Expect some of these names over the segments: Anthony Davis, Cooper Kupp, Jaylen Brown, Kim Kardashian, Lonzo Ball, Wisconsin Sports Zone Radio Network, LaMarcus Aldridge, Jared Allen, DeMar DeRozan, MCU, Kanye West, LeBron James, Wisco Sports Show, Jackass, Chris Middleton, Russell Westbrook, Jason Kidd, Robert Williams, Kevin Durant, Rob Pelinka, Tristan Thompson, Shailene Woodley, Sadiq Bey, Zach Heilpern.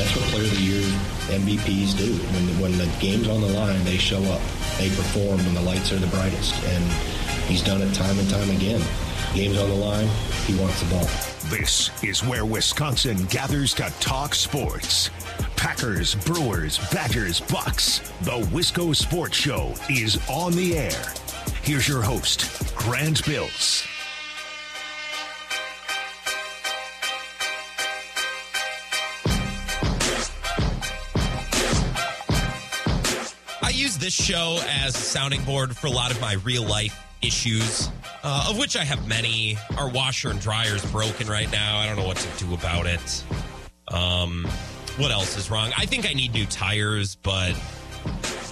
That's what Player of the Year MVPs do. When the game's on the line, they show up. They perform when the lights are the brightest. And he's done it time and time again. Game's on the line. He wants the ball. This is where Wisconsin gathers to talk sports. Packers, Brewers, Badgers, Bucks. The Wisco Sports Show is on the air. Here's your host, Grant Bills. I use this show as a sounding board for a lot of my real life issues, of which I have many. Our washer and dryer is broken right now. I don't know what to do about it. What else is wrong? I think I need new tires, but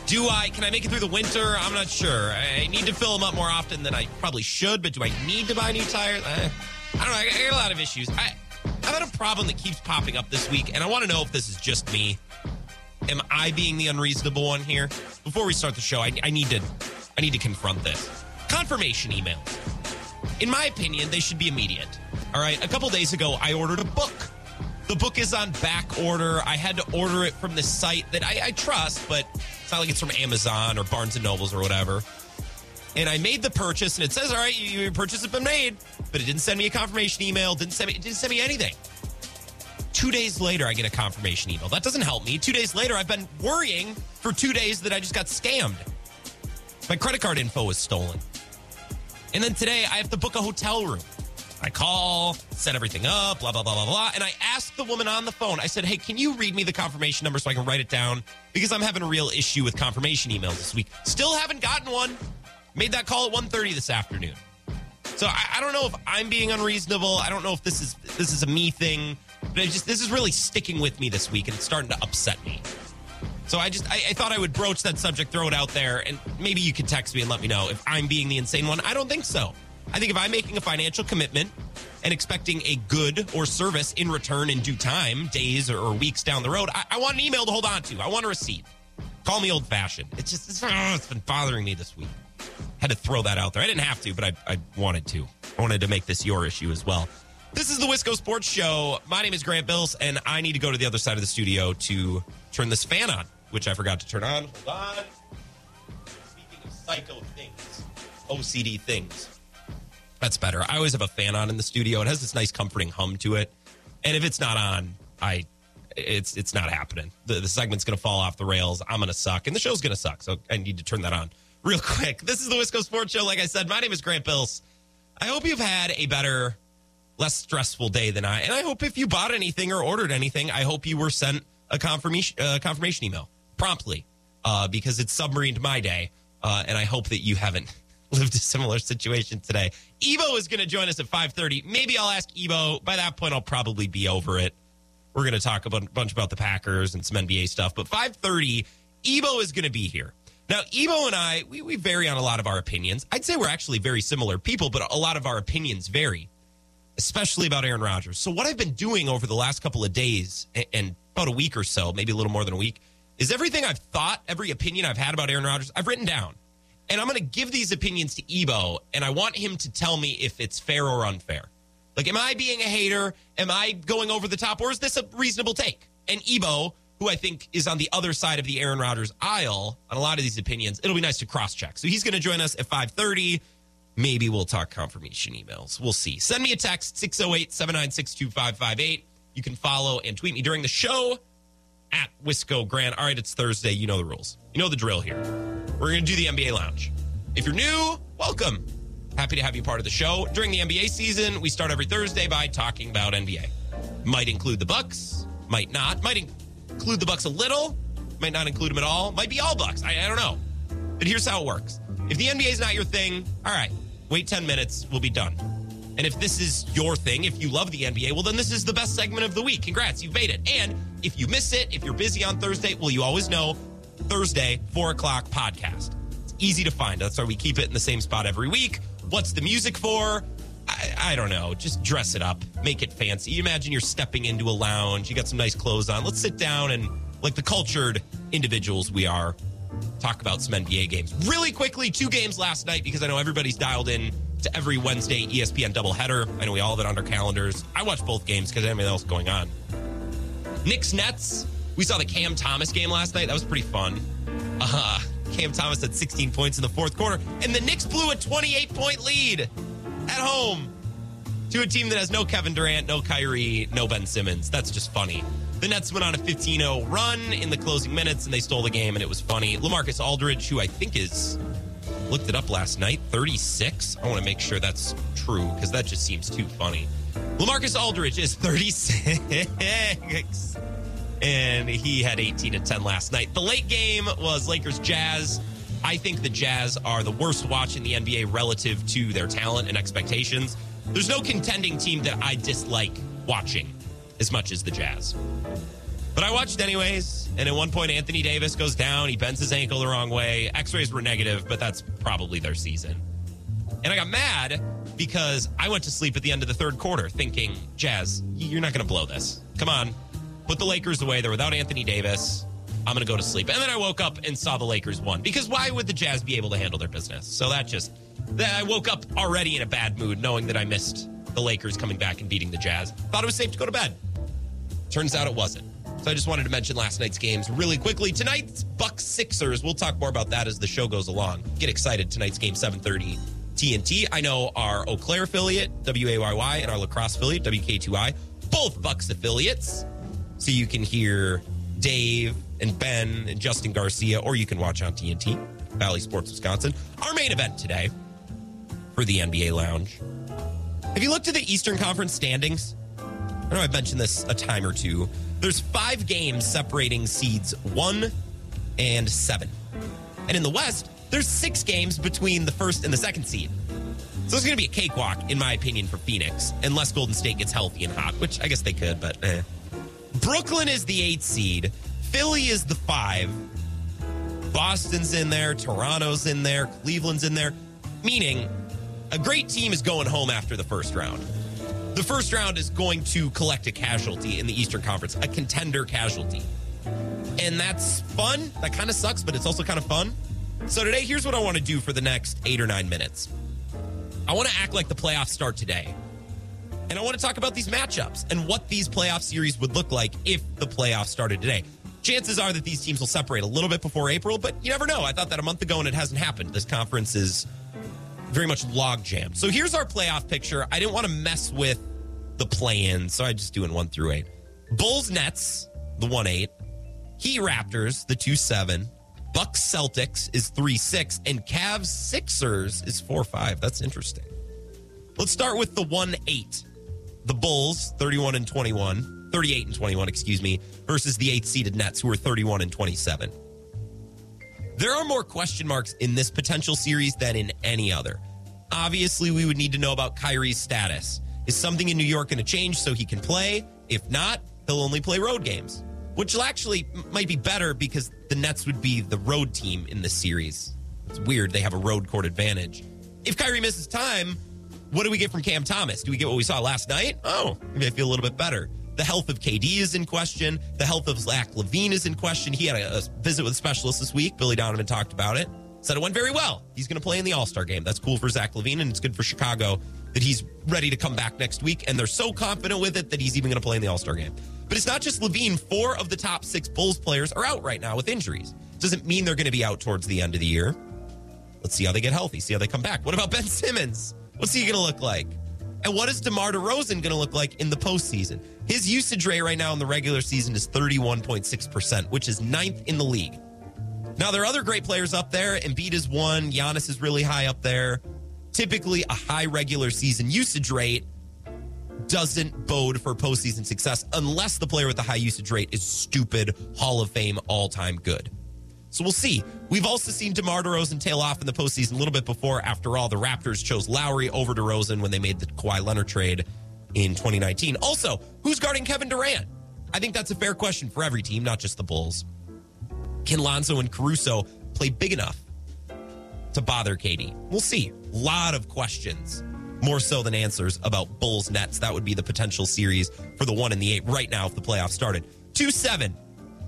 can I make it through the winter? I'm not sure. I need to fill them up more often than I probably should, but do I need to buy new tires? I don't know. I got a lot of issues. I've had a problem that keeps popping up this week, and I want to know if this is just me. Am I being the unreasonable one here? Before we start the show, I need to confront this. Confirmation emails. In my opinion, they should be immediate. All right. A couple days ago, I ordered a book. The book is on back order. I had to order it from this site that I trust, but it's not like it's from Amazon or Barnes and Nobles or whatever. And I made the purchase, and it says, all right, your purchase has been made, but it didn't send me a confirmation email. It didn't send me anything. 2 days later, I get a confirmation email. That doesn't help me. 2 days later, I've been worrying for 2 days that I just got scammed. My credit card info was stolen. And then today, I have to book a hotel room. I call, set everything up, blah, blah, blah, blah, blah. And I asked the woman on the phone, I said, hey, can you read me the confirmation number so I can write it down? Because I'm having a real issue with confirmation emails this week. Still haven't gotten one. Made that call at 1:30 this afternoon. So I don't know if I'm being unreasonable. I don't know if this is a me thing. But this is really sticking with me this week, and it's starting to upset me. So I thought I would broach that subject, throw it out there, and maybe you could text me and let me know if I'm being the insane one. I don't think so. I think if I'm making a financial commitment and expecting a good or service in return in due time, days or weeks down the road, I want an email to hold on to. I want a receipt. Call me old-fashioned. It's been bothering me this week. Had to throw that out there. I didn't have to, but I wanted to. I wanted to make this your issue as well. This is the Wisco Sports Show. My name is Grant Bills, and I need to go to the other side of the studio to turn this fan on, which I forgot to turn on. Hold on. Speaking of psycho things, OCD things. That's better. I always have a fan on in the studio. It has this nice comforting hum to it. And if it's not on, it's not happening. The segment's going to fall off the rails. I'm going to suck. And the show's going to suck. So I need to turn that on real quick. This is the Wisco Sports Show. Like I said, my name is Grant Bills. I hope you've had a better, less stressful day than I. And I hope if you bought anything or ordered anything, I hope you were sent a confirmation email promptly because it submarined my day. And I hope that you haven't lived a similar situation today. Evo is going to join us at 5:30. Maybe I'll ask Evo. By that point, I'll probably be over it. We're going to talk a bunch about the Packers and some NBA stuff. But 5:30, Evo is going to be here. Now, Evo and I, we vary on a lot of our opinions. I'd say we're actually very similar people, but a lot of our opinions vary, especially about Aaron Rodgers. So what I've been doing over the last couple of days and about a week or so, maybe a little more than a week, is everything I've thought, every opinion I've had about Aaron Rodgers, I've written down. And I'm going to give these opinions to Ebo, and I want him to tell me if it's fair or unfair. Like, am I being a hater? Am I going over the top? Or is this a reasonable take? And Ebo, who I think is on the other side of the Aaron Rodgers aisle on a lot of these opinions, it'll be nice to cross-check. So he's going to join us at 5:30. Maybe we'll talk confirmation emails. We'll see. Send me a text, 608-796-2558. You can follow and tweet me during the show at Wisco Grant. All right, it's Thursday. You know the rules. You know the drill here. We're going to do the NBA Lounge. If you're new, welcome. Happy to have you part of the show. During the NBA season, we start every Thursday by talking about NBA. Might include the Bucks, might not. Might include the Bucks a little, might not include them at all. Might be all Bucks. I don't know. But here's how it works. If the NBA is not your thing, all right, wait 10 minutes, we'll be done. And if this is your thing, if you love the NBA, well, then this is the best segment of the week. Congrats, you've made it. And if you miss it, if you're busy on Thursday, well, you always know, Thursday, 4 o'clock podcast. It's easy to find. That's why we keep it in the same spot every week. What's the music for? I don't know. Just dress it up. Make it fancy. You imagine you're stepping into a lounge. You got some nice clothes on. Let's sit down and, like the cultured individuals we are, talk about some NBA games. Really quickly, 2 games last night because I know everybody's dialed in to every Wednesday ESPN doubleheader. I know we all have it on our calendars. I watched both games because I didn't have anything else going on. Knicks Nets. We saw the Cam Thomas game last night. That was pretty fun. Cam Thomas had 16 points in the fourth quarter, and the Knicks blew a 28-point lead at home to a team that has no Kevin Durant, no Kyrie, no Ben Simmons. That's just funny. The Nets went on a 15-0 run in the closing minutes, and they stole the game, and it was funny. LaMarcus Aldridge, who I think is, looked it up last night, 36. I want to make sure that's true, because that just seems too funny. LaMarcus Aldridge is 36, and he had 18-10 last night. The late game was Lakers-Jazz. I think the Jazz are the worst watch in the NBA relative to their talent and expectations. There's no contending team that I dislike watching as much as the Jazz. But I watched anyways, and at one point, Anthony Davis goes down. He bends his ankle the wrong way. X-rays were negative, but that's probably their season. And I got mad because I went to sleep at the end of the third quarter thinking, Jazz, you're not going to blow this. Come on. Put the Lakers away. They're without Anthony Davis. I'm going to go to sleep. And then I woke up and saw the Lakers won. Because why would the Jazz be able to handle their business? So I woke up already in a bad mood knowing that I missed the Lakers coming back and beating the Jazz. Thought it was safe to go to bed. Turns out it wasn't. So I just wanted to mention last night's games really quickly. Tonight's Bucks Sixers. We'll talk more about that as the show goes along. Get excited. Tonight's game, 7:30 TNT. I know our Eau Claire affiliate, WAYY, and our La Crosse affiliate, WK2I, both Bucks affiliates. So you can hear Dave and Ben and Justin Garcia, or you can watch on TNT, Valley Sports Wisconsin. Our main event today for the NBA Lounge. Have you looked at the Eastern Conference standings? I know I've mentioned this a time or two. There's 5 games separating seeds 1 and 7. And in the West, there's 6 games between the first and the second seed. So it's going to be a cakewalk, in my opinion, for Phoenix, unless Golden State gets healthy and hot, which I guess they could, but Brooklyn is the 8th seed. Philly is the 5. Boston's in there. Toronto's in there. Cleveland's in there. Meaning, a great team is going home after the first round. The first round is going to collect a casualty in the Eastern Conference, a contender casualty. And that's fun. That kind of sucks, but it's also kind of fun. So today, here's what I want to do for the next 8 or 9 minutes. I want to act like the playoffs start today. And I want to talk about these matchups and what these playoff series would look like if the playoffs started today. Chances are that these teams will separate a little bit before April, but you never know. I thought that a month ago, and it hasn't happened. This conference is very much log jammed. So here's our playoff picture. I didn't want to mess with the play-in, so I'm just doing 1 through 8. Bulls Nets, the 1-8. Heat Raptors, the 2-7. Bucks Celtics is 3-6. And Cavs Sixers is 4-5. That's interesting. Let's start with the 1-8. The Bulls, 38 and 21, versus the 8th seeded Nets, who are 31 and 27. There are more question marks in this potential series than in any other. Obviously, we would need to know about Kyrie's status. Is something in New York going to change so he can play? If not, he'll only play road games, which actually might be better because the Nets would be the road team in this series. It's weird. They have a road court advantage. If Kyrie misses time, what do we get from Cam Thomas? Do we get what we saw last night? Oh, maybe I feel a little bit better. The health of KD is in question. The health of Zach LaVine is in question. He had a visit with a specialist this week. Billy Donovan talked about it. Said it went very well. He's going to play in the All-Star game. That's cool for Zach LaVine, and it's good for Chicago that he's ready to come back next week. And they're so confident with it that he's even going to play in the All-Star game. But it's not just LaVine. 4 of the top 6 Bulls players are out right now with injuries. Doesn't mean they're going to be out towards the end of the year. Let's see how they get healthy. See how they come back. What about Ben Simmons? What's he going to look like? And what is DeMar DeRozan going to look like in the postseason? His usage rate right now in the regular season is 31.6%, which is 9th in the league. Now, there are other great players up there. Embiid is 1. Giannis is really high up there. Typically, a high regular season usage rate doesn't bode for postseason success unless the player with the high usage rate is stupid, Hall of Fame, all-time good. So we'll see. We've also seen DeMar DeRozan tail off in the postseason a little bit before. After all, the Raptors chose Lowry over DeRozan when they made the Kawhi Leonard trade in 2019. Also, who's guarding Kevin Durant? I think that's a fair question for every team, not just the Bulls. Can Lonzo and Caruso play big enough to bother KD? We'll see. A lot of questions, more so than answers, about Bulls Nets. That would be the potential series for the 1 and the 8 right now if the playoffs started. 2-7.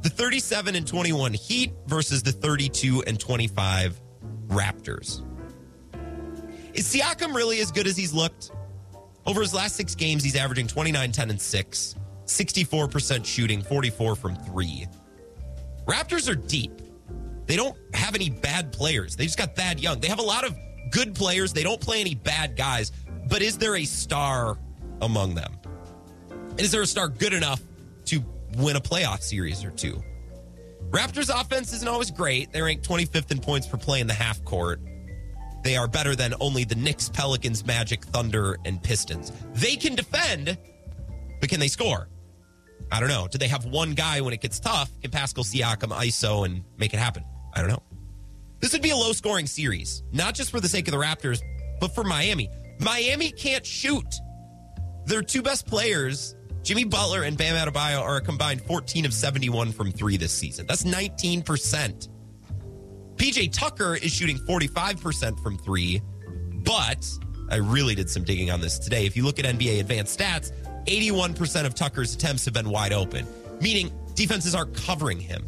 The 37 and 21 Heat versus the 32 and 25 Raptors. Is Siakam really as good as he's looked? Over his last 6 games, he's averaging 29, 10, and 6. 64% shooting, 44 from three. Raptors are deep. They don't have any bad players. They just got Thad Young. They have a lot of good players. They don't play any bad guys. But is there a star among them? And is there a star good enough to win a playoff series or two? Raptors offense isn't always great. They rank 25th in points per play in the half court. They are better than only the Knicks, Pelicans, Magic, Thunder, and Pistons. They can defend, but can they score? I don't know. Do they have one guy when it gets tough? Can Pascal Siakam ISO and make it happen? I don't know. This would be a low-scoring series, not just for the sake of the Raptors, but for Miami. Miami can't shoot. Their two best players, Jimmy Butler and Bam Adebayo, are a combined 14 of 71 from three this season. That's 19%. PJ Tucker is shooting 45% from three, but I really did some digging on this today. If you look at NBA advanced stats, 81% of Tucker's attempts have been wide open, meaning defenses aren't covering him.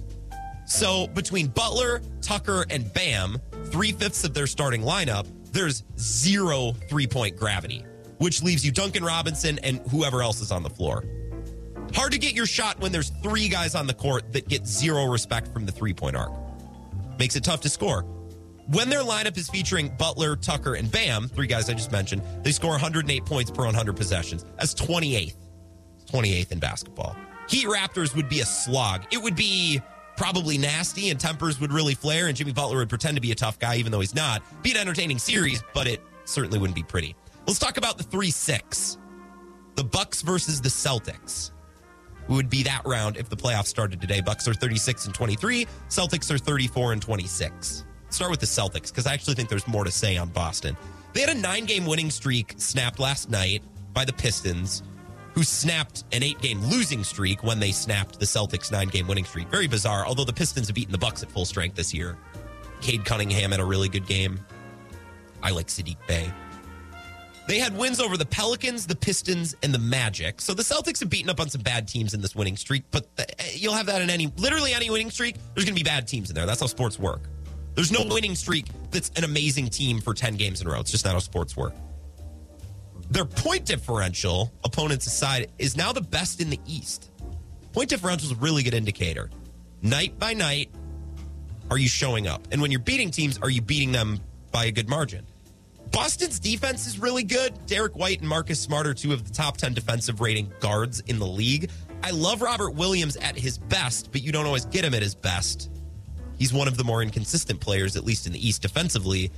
So between Butler, Tucker, and Bam, 3/5 of their starting lineup, there's 0 3-point gravity, which leaves you Duncan Robinson and whoever else is on the floor. Hard to get your shot when there's three guys on the court that get zero respect from the three-point arc. Makes it tough to score. When their lineup is featuring Butler, Tucker, and Bam, three guys I just mentioned, they score 108 points per 100 possessions. That's 28th in basketball. Heat Raptors would be a slog. It would be probably nasty, and tempers would really flare, and Jimmy Butler would pretend to be a tough guy, even though he's not. Be an entertaining series, but it certainly wouldn't be pretty. Let's talk about the 3-6. The Bucks versus the Celtics. It would be that round if the playoffs started today. Bucks are 36-23. Celtics are 34-26. Start with the Celtics, because I actually think there's more to say on Boston. They had a 9-game winning streak snapped last night by the Pistons, who snapped an 8-game losing streak when they snapped the Celtics' 9-game winning streak. Very bizarre, although the Pistons have beaten the Bucks at full strength this year. Cade Cunningham had a really good game. I like Sadiq Bey. They had wins over the Pelicans, the Pistons, and the Magic. So the Celtics have beaten up on some bad teams in this winning streak, but you'll have that in literally any winning streak. There's going to be bad teams in there. That's how sports work. There's no winning streak that's an amazing team for 10 games in a row. It's just not how sports work. Their point differential, opponents aside, is now the best in the East. Point differential is a really good indicator. Night by night, are you showing up? And when you're beating teams, are you beating them by a good margin? Boston's defense is really good. Derek White and Marcus Smart are two of the top 10 defensive rating guards in the league. I love Robert Williams at his best, but you don't always get him at his best. He's one of the more inconsistent players, at least in the East defensively.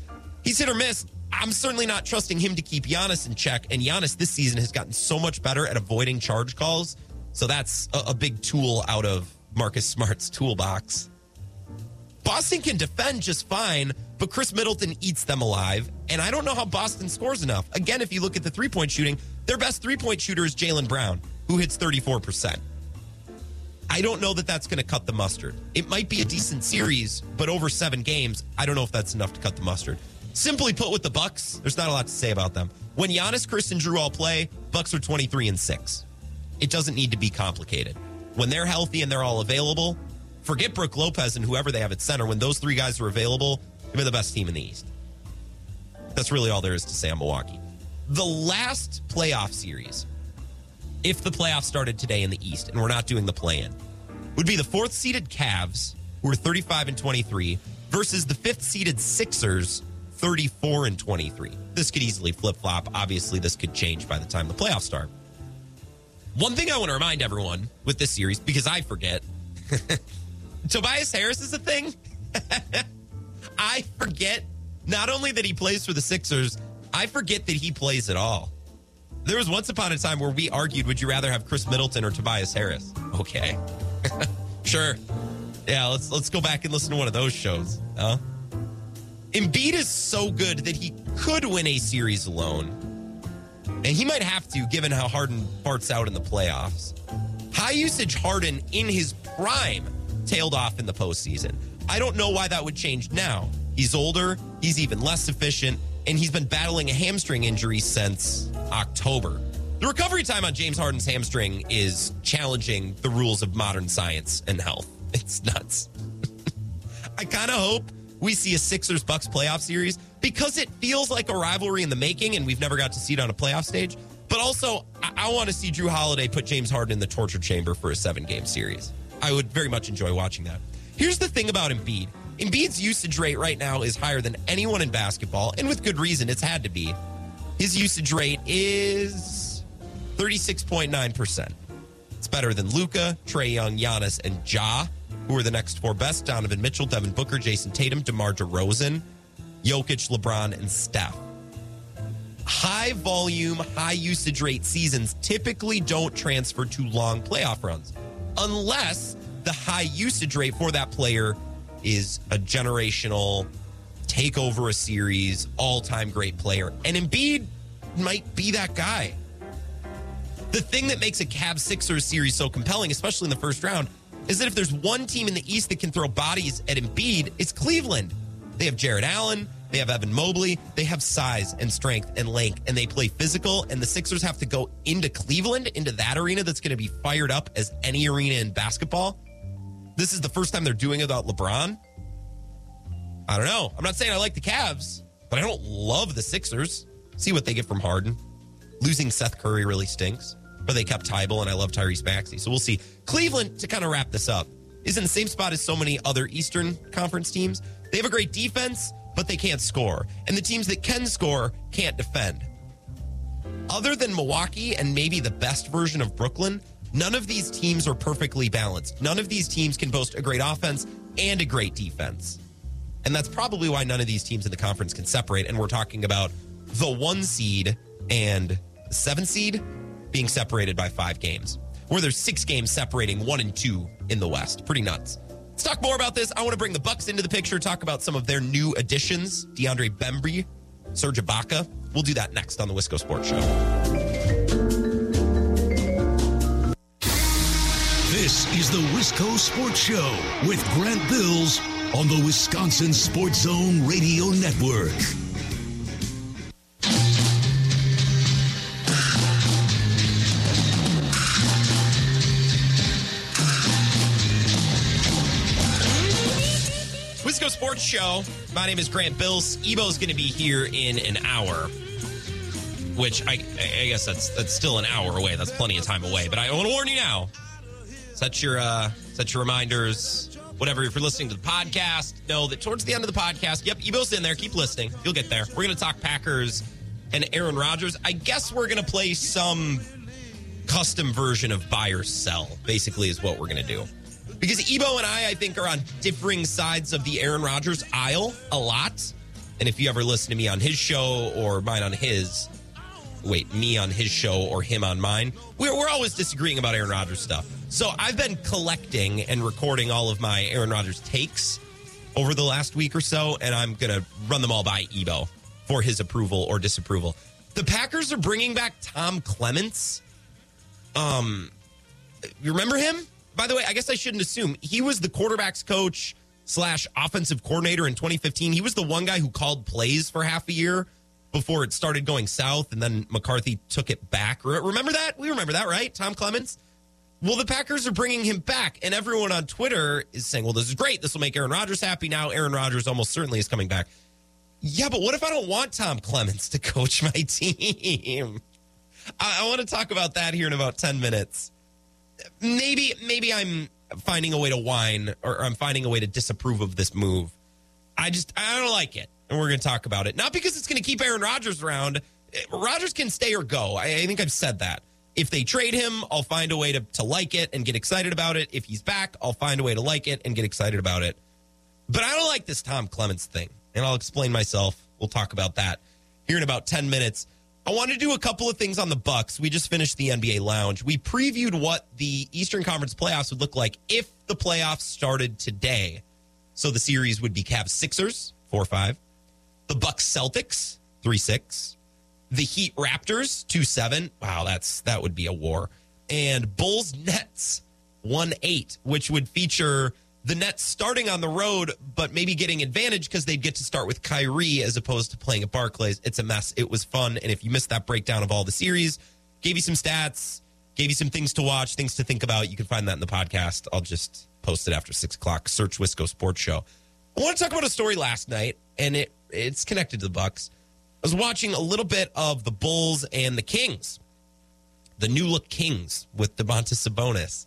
He's hit or miss. I'm certainly not trusting him to keep Giannis in check. And Giannis this season has gotten so much better at avoiding charge calls. So that's a big tool out of Marcus Smart's toolbox. Boston can defend just fine, but Chris Middleton eats them alive. And I don't know how Boston scores enough. Again, if you look at the three-point shooting, their best three-point shooter is Jaylen Brown, who hits 34%. I don't know that that's going to cut the mustard. It might be a decent series, but over 7 games, I don't know if that's enough to cut the mustard. Simply put, with the Bucks, there's not a lot to say about them. When Giannis, Chris, and Drew all play, Bucks are 23-6. It doesn't need to be complicated. When they're healthy and they're all available, forget Brooke Lopez and whoever they have at center. When those three guys are available, they're the best team in the East. That's really all there is to say on Milwaukee. The last playoff series, if the playoffs started today in the East, and we're not doing the play-in, would be the 4th-seeded Cavs, who are 35-23, versus the 5th-seeded Sixers, 34-23. This could easily flip-flop. Obviously, this could change by the time the playoffs start. One thing I want to remind everyone with this series, because I forget, Tobias Harris is a thing. I forget not only that he plays for the Sixers, I forget that he plays at all. There was once upon a time where we argued, would you rather have Chris Middleton or Tobias Harris? Okay. Sure. Yeah, let's go back and listen to one of those shows. Huh? Embiid is so good that he could win a series alone. And he might have to, given how Harden parts out in the playoffs. High-usage Harden in his prime tailed off in the postseason. I don't know why that would change now. He's older, he's even less efficient, and he's been battling a hamstring injury since October. The recovery time on James Harden's hamstring is challenging the rules of modern science and health. It's nuts. I kind of hope we see a Sixers-Bucks playoff series because it feels like a rivalry in the making and we've never got to see it on a playoff stage. But also, I want to see Drew Holiday put James Harden in the torture chamber for a 7-game series. I would very much enjoy watching that. Here's the thing about Embiid. Embiid's usage rate right now is higher than anyone in basketball, and with good reason, it's had to be. His usage rate is 36.9%. It's better than Luka, Trae Young, Giannis, and Ja, who are the next four best. Donovan Mitchell, Devin Booker, Jason Tatum, DeMar DeRozan, Jokic, LeBron, and Steph. High volume, high usage rate seasons typically don't transfer to long playoff runs unless the high usage rate for that player is a generational take over a series, all-time great player. And Embiid might be that guy. The thing that makes a Cavs-Sixers series so compelling, especially in the first round, is that if there's one team in the East that can throw bodies at Embiid, it's Cleveland. They have Jared Allen. They have Evan Mobley. They have size and strength and length, and they play physical, and the Sixers have to go into Cleveland, into that arena that's going to be fired up as any arena in basketball. This is the first time they're doing it without LeBron. I don't know. I'm not saying I like the Cavs, but I don't love the Sixers. See what they get from Harden. Losing Seth Curry really stinks, but they kept Tybal, and I love Tyrese Maxey. So we'll see. Cleveland, to kind of wrap this up, is in the same spot as so many other Eastern Conference teams. They have a great defense, but they can't score. And the teams that can score can't defend. Other than Milwaukee and maybe the best version of Brooklyn, none of these teams are perfectly balanced. None of these teams can boast a great offense and a great defense. And that's probably why none of these teams in the conference can separate. And we're talking about the 1 seed and 7 seed being separated by 5 games, where there's 6 games separating 1 and 2 in the West. Pretty nuts. Let's talk more about this. I want to bring the Bucks into the picture, talk about some of their new additions, DeAndre' Bembry, Serge Ibaka. We'll do that next on the Wisco Sports Show. This is the Wisco Sports Show with Grant Bills on the Wisconsin Sports Zone Radio Network. Wisco Sports Show. My name is Grant Bills. Ebo's going to be here in an hour, which I guess that's still an hour away. That's plenty of time away. But I want to warn you now. Set your reminders, whatever. If you're listening to the podcast, know that towards the end of the podcast, yep, Ebo's in there. Keep listening. You'll get there. We're going to talk Packers and Aaron Rodgers. I guess we're going to play some custom version of buy or sell, basically, is what we're going to do. Because Ebo and I think, are on differing sides of the Aaron Rodgers aisle a lot. And if you ever listen to me on his show or mine on his, me on his show or him on mine, we're always disagreeing about Aaron Rodgers stuff. So I've been collecting and recording all of my Aaron Rodgers takes over the last week or so, and I'm going to run them all by Ebo for his approval or disapproval. The Packers are bringing back Tom Clements. You remember him? By the way, I guess I shouldn't assume. He was the quarterback's coach / offensive coordinator in 2015. He was the one guy who called plays for half a year before it started going south, and then McCarthy took it back. Remember that? We remember that, right? Tom Clements? Well, the Packers are bringing him back, and everyone on Twitter is saying, well, this is great. This will make Aaron Rodgers happy. Now Aaron Rodgers almost certainly is coming back. Yeah, but what if I don't want Tom Clements to coach my team? I want to talk about that here in about 10 minutes. Maybe I'm finding a way to whine, or I'm finding a way to disapprove of this move. I don't like it, and we're going to talk about it. Not because it's going to keep Aaron Rodgers around. Rodgers can stay or go. I think I've said that. If they trade him, I'll find a way to like it and get excited about it. If he's back, I'll find a way to like it and get excited about it. But I don't like this Tom Clements thing, and I'll explain myself. We'll talk about that here in about 10 minutes. I want to do a couple of things on the Bucks. We just finished the NBA Lounge. We previewed what the Eastern Conference playoffs would look like if the playoffs started today. So the series would be Cavs Sixers, 4-5. The Bucks Celtics, 3-6. The Heat Raptors, 2-7. Wow, that would be a war. And Bulls Nets, 1-8, which would feature the Nets starting on the road, but maybe getting advantage because they'd get to start with Kyrie as opposed to playing at Barclays. It's a mess. It was fun. And if you missed that breakdown of all the series, gave you some stats, gave you some things to watch, things to think about. You can find that in the podcast. I'll just post it after 6 o'clock. Search Wisco Sports Show. I want to talk about a story last night, and it's connected to the Bucks. I was watching a little bit of the Bulls and the Kings. the New Look Kings with Domantas Sabonis.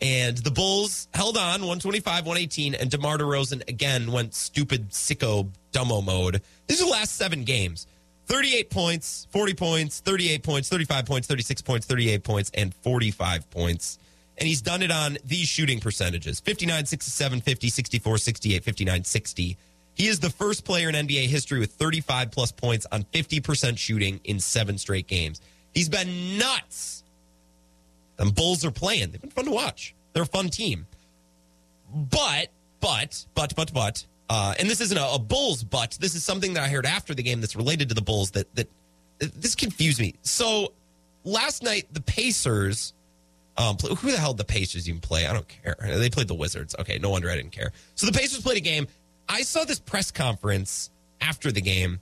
And the Bulls held on, 125-118, and DeMar DeRozan again went stupid, sicko, dumbo mode. These are the last seven games. 38 points, 40 points, 38 points, 35 points, 36 points, 38 points, and 45 points. And he's done it on these shooting percentages. 59, 67, 50, 64, 68, 59, 60. He is the first player in NBA history with 35-plus points on 50% shooting in seven straight games. He's been nuts. The Bulls are playing. They've been fun to watch. They're a fun team. But, and this isn't a Bulls but. This is something that I heard after the game that's related to the Bulls that this confused me. So last night, the Pacers... who the hell did the Pacers even play? I don't care. They played the Wizards. Okay, no wonder I didn't care. So the Pacers played a game. I saw this press conference after the game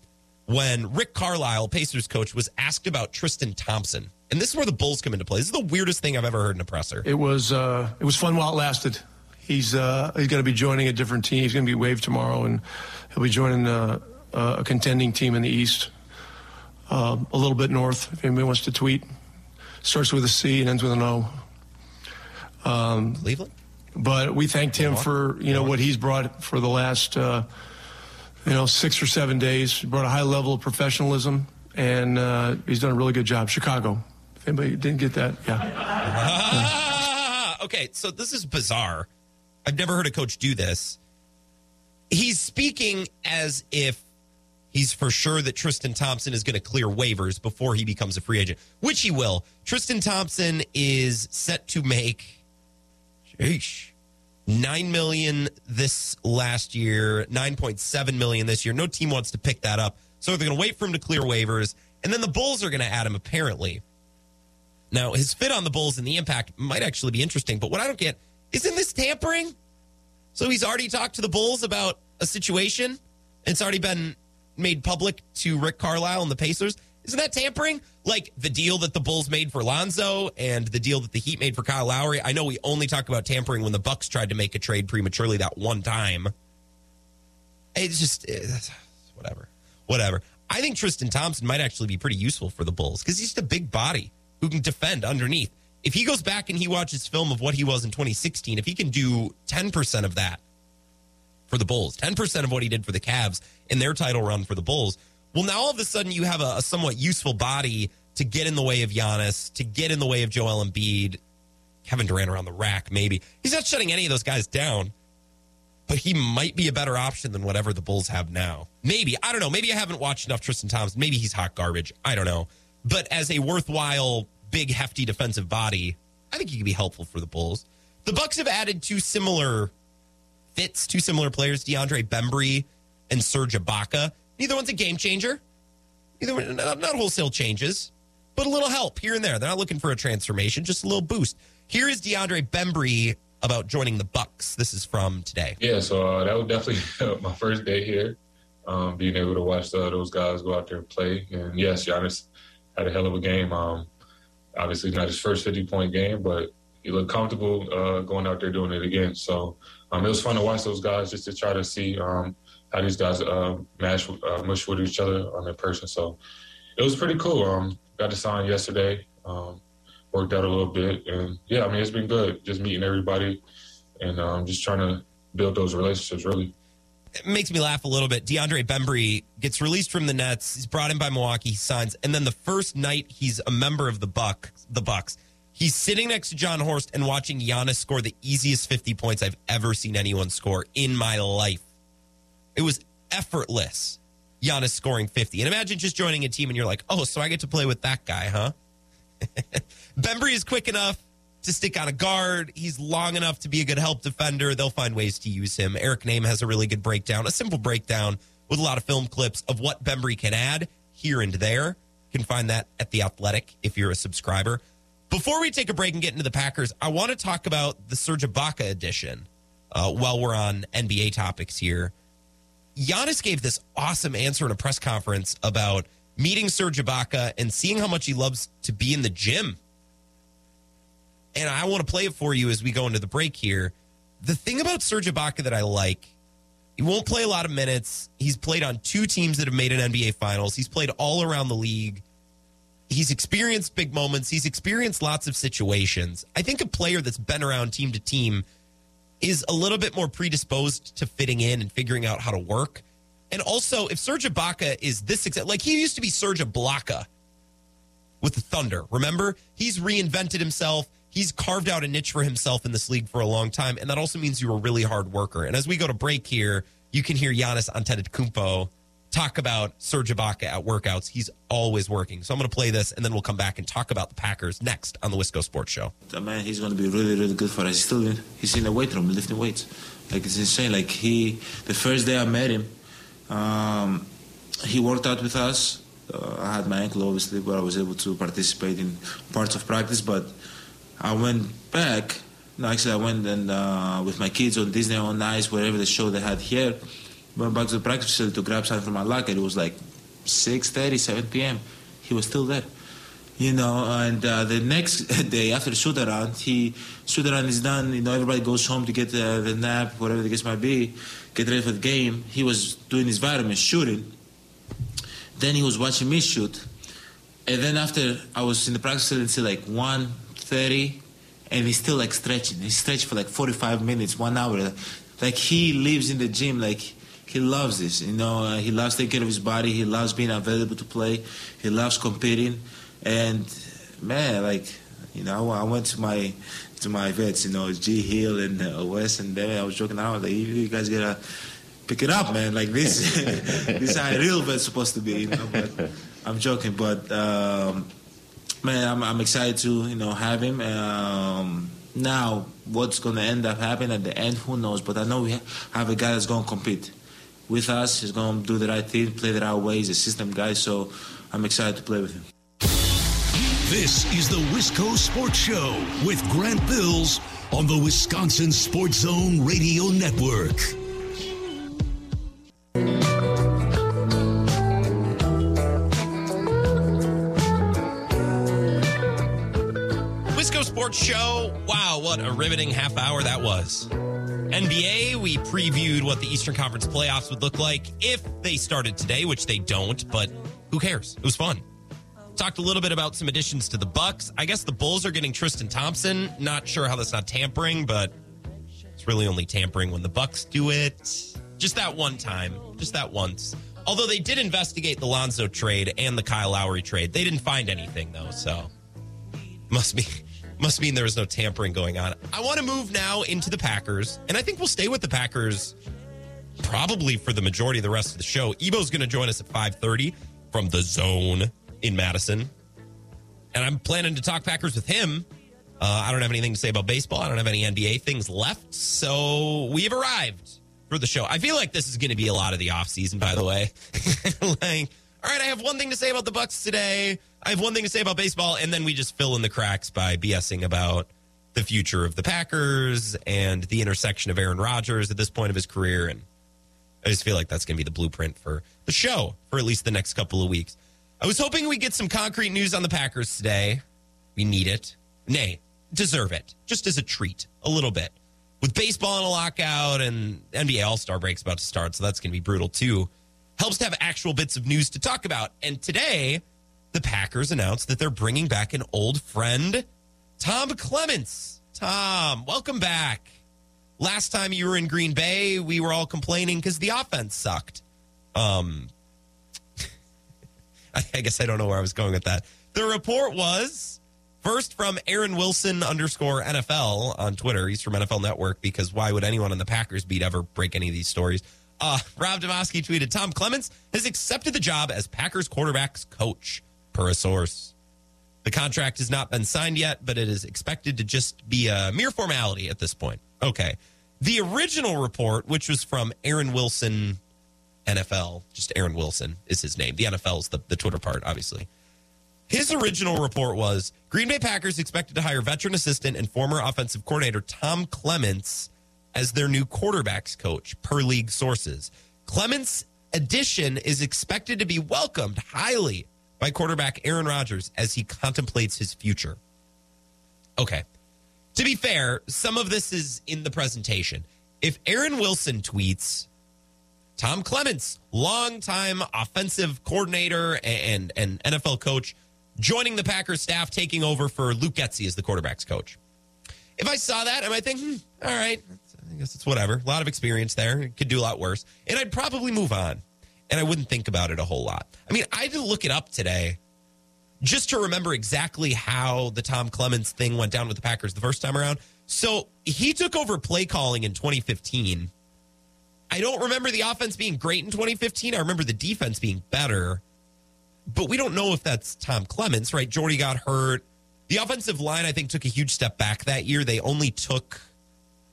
when Rick Carlisle, Pacers coach, was asked about Tristan Thompson. And this is where the Bulls come into play. This is the weirdest thing I've ever heard in a presser. It was fun while it lasted. He's going to be joining a different team. He's going to be waived tomorrow, and he'll be joining a contending team in the East, a little bit north, if anybody wants to tweet. Starts with a C and ends with an O. Cleveland? But we thanked him for, what he's brought for the last, 6 or 7 days. He brought a high level of professionalism, and he's done a really good job. Chicago. If anybody didn't get that, yeah. Okay, so this is bizarre. I've never heard a coach do this. He's speaking as if he's for sure that Tristan Thompson is going to clear waivers before he becomes a free agent, which he will. Tristan Thompson is set to make $9 million this last year, $9.7 million this year. No team wants to pick that up. So they're going to wait for him to clear waivers, and then the Bulls are going to add him, apparently. Now, his fit on the Bulls and the impact might actually be interesting, but what I don't get, isn't this tampering? So he's already talked to the Bulls about a situation. It's already been made public to Rick Carlisle and the Pacers. Isn't that tampering? Like the deal that the Bulls made for Lonzo and the deal that the Heat made for Kyle Lowry. I know we only talk about tampering when the Bucks tried to make a trade prematurely that one time. It's just whatever. I think Tristan Thompson might actually be pretty useful for the Bulls because he's just a big body who can defend underneath. If he goes back and he watches film of what he was in 2016, if he can do 10% of that for the Bulls, 10% of what he did for the Cavs in their title run for the Bulls, well, now all of a sudden you have a somewhat useful body to get in the way of Giannis, to get in the way of Joel Embiid, Kevin Durant around the rack, maybe. He's not shutting any of those guys down, but he might be a better option than whatever the Bulls have now. Maybe. I don't know. Maybe I haven't watched enough Tristan Thompson. Maybe he's hot garbage. I don't know. But as a worthwhile, big, hefty defensive body, I think he could be helpful for the Bulls. The Bucks have added two similar players, DeAndre' Bembry and Serge Ibaka. Neither one's a game changer. Neither one, not wholesale changes, but a little help here and there. They're not looking for a transformation, just a little boost. Here is DeAndre' Bembry about joining the Bucks. This is from today. Yeah, so that was definitely my first day here, being able to watch those guys go out there and play. And, yes, Giannis had a hell of a game. Obviously not his first 50-point game, but he looked comfortable going out there doing it again. So it was fun to watch those guys just to try to see how these guys mush with each other on their person. So it was pretty cool. Got to sign yesterday, worked out a little bit. And, yeah, it's been good just meeting everybody and just trying to build those relationships, really. It makes me laugh a little bit. DeAndre' Bembry gets released from the Nets. He's brought in by Milwaukee. He signs. And then the first night he's a member of the Bucks. He's sitting next to John Horst and watching Giannis score the easiest 50 points I've ever seen anyone score in my life. It was effortless, Giannis scoring 50. And imagine just joining a team and you're like, oh, so I get to play with that guy, huh? Bembry is quick enough to stick on a guard. He's long enough to be a good help defender. They'll find ways to use him. Eric Name has a really good breakdown, a simple breakdown with a lot of film clips of what Bembry can add here and there. You can find that at The Athletic if you're a subscriber. Before we take a break and get into the Packers, I want to talk about the Serge Ibaka edition while we're on NBA topics here. Giannis gave this awesome answer in a press conference about meeting Serge Ibaka and seeing how much he loves to be in the gym. And I want to play it for you as we go into the break here. The thing about Serge Ibaka that I like, he won't play a lot of minutes. He's played on two teams that have made an NBA Finals. He's played all around the league. He's experienced big moments. He's experienced lots of situations. I think a player that's been around team to team is a little bit more predisposed to fitting in and figuring out how to work. And also, if Serge Ibaka is this, like he used to be Serge Ibaka with the Thunder, remember? He's reinvented himself. He's carved out a niche for himself in this league for a long time, and that also means you're a really hard worker. And as we go to break here, you can hear Giannis Antetokounmpo talk about Serge Ibaka at workouts. He's always working. So I'm going to play this, and then we'll come back and talk about the Packers next on the Wisco Sports Show. That man, he's going to be really, really good for us. He's in the weight room lifting weights. Like, it's insane. Like, the first day I met him, he worked out with us. I had my ankle, obviously, where I was able to participate in parts of practice, but I went back. No, actually, I went and with my kids on Disney on Ice, wherever the show they had here. Went back to the practice facility to grab something from my locker. It was like 6:30, 7 p.m. He was still there, you know. And the next day after the shoot-around, shoot-around is done. You know, everybody goes home to get the nap, whatever the case might be, get ready for the game. He was doing his vitamins, shooting. Then he was watching me shoot. And then after, I was in the practice facility until like 1:30, and he's still like stretching. He stretched for like 45 minutes, 1 hour. Like, he lives in the gym. Like, he loves this, you know. He loves taking care of his body. He loves being available to play. He loves competing. And man, like, you know, I went to my vets, you know, G Hill and Wes, and then I was joking around like, you guys gotta pick it up, man. Like, this, this is how real vets supposed to be, you know. But I'm joking, but. Man, I'm excited to, you know, have him. Now, what's going to end up happening at the end, who knows? But I know we have a guy that's going to compete with us. He's going to do the right thing, play the right way. He's a system guy, so I'm excited to play with him. This is the Wisco Sports Show with Grant Bills on the Wisconsin Sports Zone Radio Network. Show. Wow, what a riveting half hour that was. NBA, we previewed what the Eastern Conference playoffs would look like if they started today, which they don't, but who cares? It was fun. Talked a little bit about some additions to the Bucks. I guess the Bulls are getting Tristan Thompson. Not sure how that's not tampering, but it's really only tampering when the Bucks do it. Just that one time. Just that once. Although they did investigate the Lonzo trade and the Kyle Lowry trade. They didn't find anything, though, so must mean there was no tampering going on. I want to move now into the Packers, and I think we'll stay with the Packers probably for the majority of the rest of the show. Ebo's going to join us at 5:30 from the Zone in Madison, and I'm planning to talk Packers with him. I don't have anything to say about baseball. I don't have any NBA things left, so we've arrived for the show. I feel like this is going to be a lot of the offseason, by the way. Like, all right, I have one thing to say about the Bucks today. I have one thing to say about baseball, and then we just fill in the cracks by BSing about the future of the Packers and the intersection of Aaron Rodgers at this point of his career. And I just feel like that's going to be the blueprint for the show for at least the next couple of weeks. I was hoping we'd get some concrete news on the Packers today. We need it. Nay, deserve it. Just as a treat, a little bit. With baseball in a lockout and NBA All-Star break's about to start, so that's going to be brutal too. Helps to have actual bits of news to talk about. And today, the Packers announced that they're bringing back an old friend, Tom Clements. Tom, welcome back. Last time you were in Green Bay, we were all complaining because the offense sucked. I guess I don't know where I was going with that. The report was, first from Aaron Wilson _NFL on Twitter. He's from NFL Network, because why would anyone on the Packers beat ever break any of these stories? Rob Demosky tweeted, Tom Clements has accepted the job as Packers quarterback's coach, per a source. The contract has not been signed yet, but it is expected to just be a mere formality at this point. Okay. The original report, which was from Aaron Wilson, NFL, just Aaron Wilson is his name. The NFL is the Twitter part, obviously. His original report was, Green Bay Packers expected to hire veteran assistant and former offensive coordinator Tom Clements as their new quarterback's coach, per league sources. Clements' addition is expected to be welcomed highly by quarterback Aaron Rodgers as he contemplates his future. Okay. To be fair, some of this is in the presentation. If Aaron Wilson tweets, Tom Clements, longtime offensive coordinator and NFL coach, joining the Packers staff, taking over for Luke Getsy as the quarterback's coach. If I saw that, I might think, all right, I guess it's whatever. A lot of experience there. It could do a lot worse. And I'd probably move on. And I wouldn't think about it a whole lot. I mean, I had to look it up today just to remember exactly how the Tom Clements thing went down with the Packers the first time around. So he took over play calling in 2015. I don't remember the offense being great in 2015. I remember the defense being better. But we don't know if that's Tom Clements, right? Jordy got hurt. The offensive line, I think, took a huge step back that year. They only took,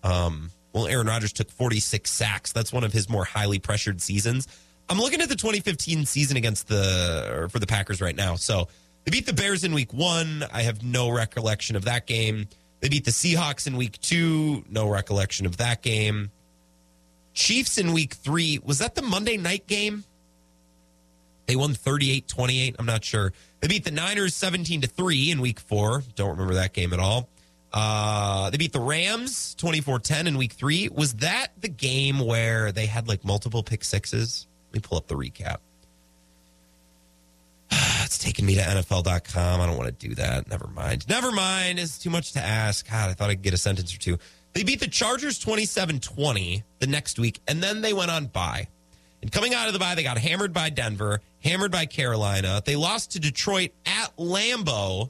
Aaron Rodgers took 46 sacks. That's one of his more highly pressured seasons. I'm looking at the 2015 season for the Packers right now. So they beat the Bears in week one. I have no recollection of that game. They beat the Seahawks in week two. No recollection of that game. Chiefs in week three. Was that the Monday night game? They won 38-28. I'm not sure. They beat the Niners 17-3 in week four. Don't remember that game at all. They beat the Rams 24-10 in week three. Was that the game where they had like multiple pick sixes? Let me pull up the recap. It's taking me to NFL.com. I don't want to do that. Never mind. It's too much to ask. God, I thought I could get a sentence or two. They beat the Chargers 27-20 the next week, and then they went on bye. And coming out of the bye, they got hammered by Denver, hammered by Carolina. They lost to Detroit at Lambeau,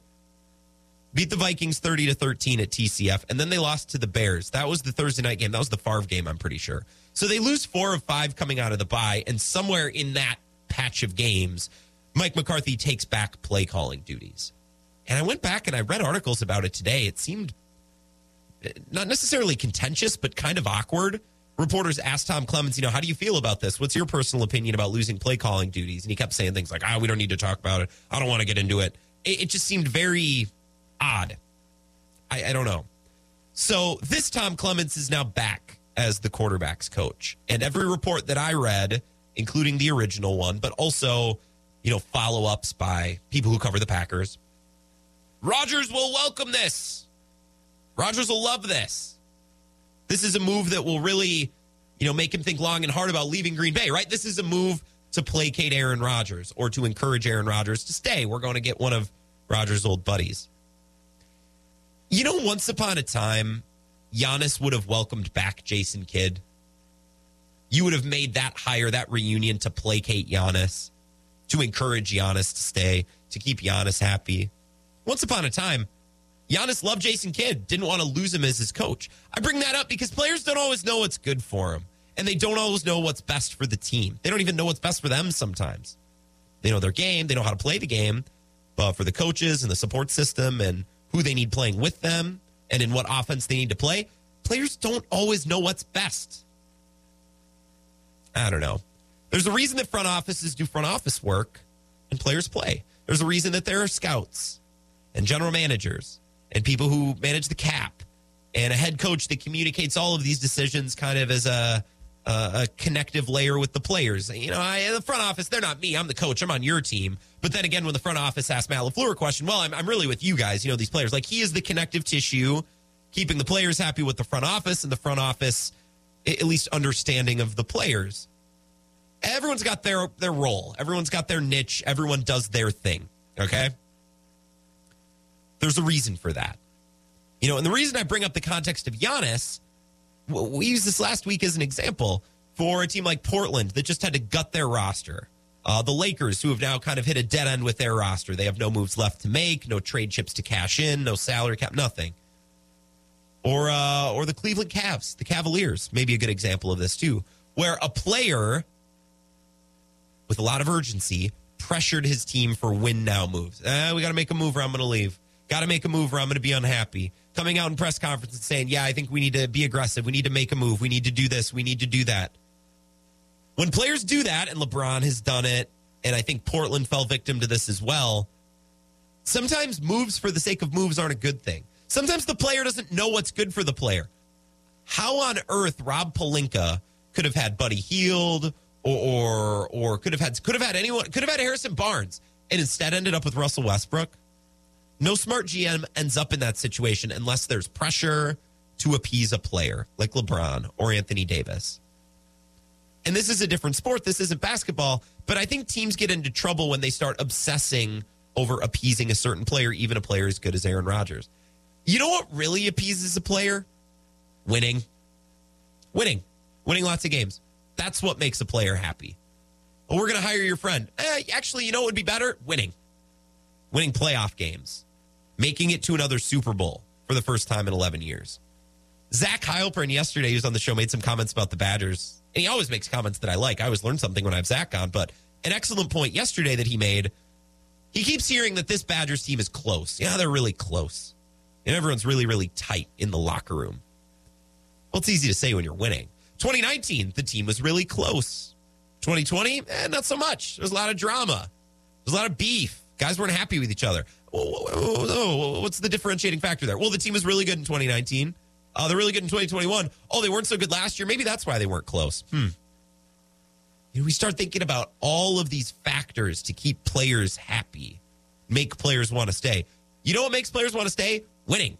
beat the Vikings 30-13 at TCF, and then they lost to the Bears. That was the Thursday night game. That was the Favre game, I'm pretty sure. So they lose 4 of 5 coming out of the bye, and somewhere in that patch of games, Mike McCarthy takes back play calling duties. And I went back and I read articles about it today. It seemed not necessarily contentious, but kind of awkward. Reporters asked Tom Clements, how do you feel about this? What's your personal opinion about losing play calling duties? And he kept saying things like, we don't need to talk about it. I don't want to get into it. It just seemed very odd. I don't know. So this Tom Clements is now back as the quarterback's coach. And every report that I read, including the original one, but also, follow-ups by people who cover the Packers. Rodgers will welcome this. Rodgers will love this. This is a move that will really, make him think long and hard about leaving Green Bay, right? This is a move to placate Aaron Rodgers or to encourage Aaron Rodgers to stay. We're going to get one of Rodgers' old buddies. Once upon a time, Giannis would have welcomed back Jason Kidd. You would have made that hire, that reunion to placate Giannis, to encourage Giannis to stay, to keep Giannis happy. Once upon a time, Giannis loved Jason Kidd, didn't want to lose him as his coach. I bring that up because players don't always know what's good for them, and they don't always know what's best for the team. They don't even know what's best for them sometimes. They know their game, they know how to play the game, but for the coaches and the support system and who they need playing with them and in what offense they need to play, players don't always know what's best. I don't know. There's a reason that front offices do front office work and players play. There's a reason that there are scouts and general managers and people who manage the cap, and a head coach that communicates all of these decisions kind of as a connective layer with the players. The front office, they're not me. I'm the coach. I'm on your team. But then again, when the front office asked Matt LaFleur a question, well, I'm really with you guys, these players. Like, he is the connective tissue, keeping the players happy with the front office and the front office, at least understanding of the players. Everyone's got their role. Everyone's got their niche. Everyone does their thing, okay? There's a reason for that. And the reason I bring up the context of Giannis, we used this last week as an example for a team like Portland that just had to gut their roster. The Lakers, who have now kind of hit a dead end with their roster. They have no moves left to make, no trade chips to cash in, no salary cap, nothing. Or the Cleveland Cavs, the Cavaliers, maybe a good example of this too, where a player with a lot of urgency pressured his team for win now moves. We got to make a move or I'm going to leave. Got to make a move or I'm going to be unhappy. Coming out in press conference and saying, I think we need to be aggressive. We need to make a move. We need to do this. We need to do that. When players do that, and LeBron has done it, and I think Portland fell victim to this as well, sometimes moves for the sake of moves aren't a good thing. Sometimes the player doesn't know what's good for the player. How on earth Rob Pelinka could have had Buddy Hield or could have had anyone, could have had Harrison Barnes, and instead ended up with Russell Westbrook? No smart GM ends up in that situation unless there's pressure to appease a player like LeBron or Anthony Davis. And this is a different sport. This isn't basketball, but I think teams get into trouble when they start obsessing over appeasing a certain player, even a player as good as Aaron Rodgers. You know what really appeases a player? Winning. Winning. Winning lots of games. That's what makes a player happy. Oh, we're going to hire your friend. Actually, you know what would be better? Winning. Winning playoff games. Making it to another Super Bowl for the first time in 11 years. Zach Heilpern yesterday, he was on the show, made some comments about the Badgers. And he always makes comments that I like. I always learn something when I have Zach on. But an excellent point yesterday that he made, he keeps hearing that this Badgers team is close. Yeah, they're really close. And everyone's really, really tight in the locker room. Well, it's easy to say when you're winning. 2019, the team was really close. 2020, not so much. There was a lot of drama. There was a lot of beef. Guys weren't happy with each other. What's the differentiating factor there? Well, the team was really good in 2019. They're really good in 2021. Oh, they weren't so good last year. Maybe that's why they weren't close. You know, we start thinking about all of these factors to keep players happy, make players want to stay. You know what makes players want to stay? Winning.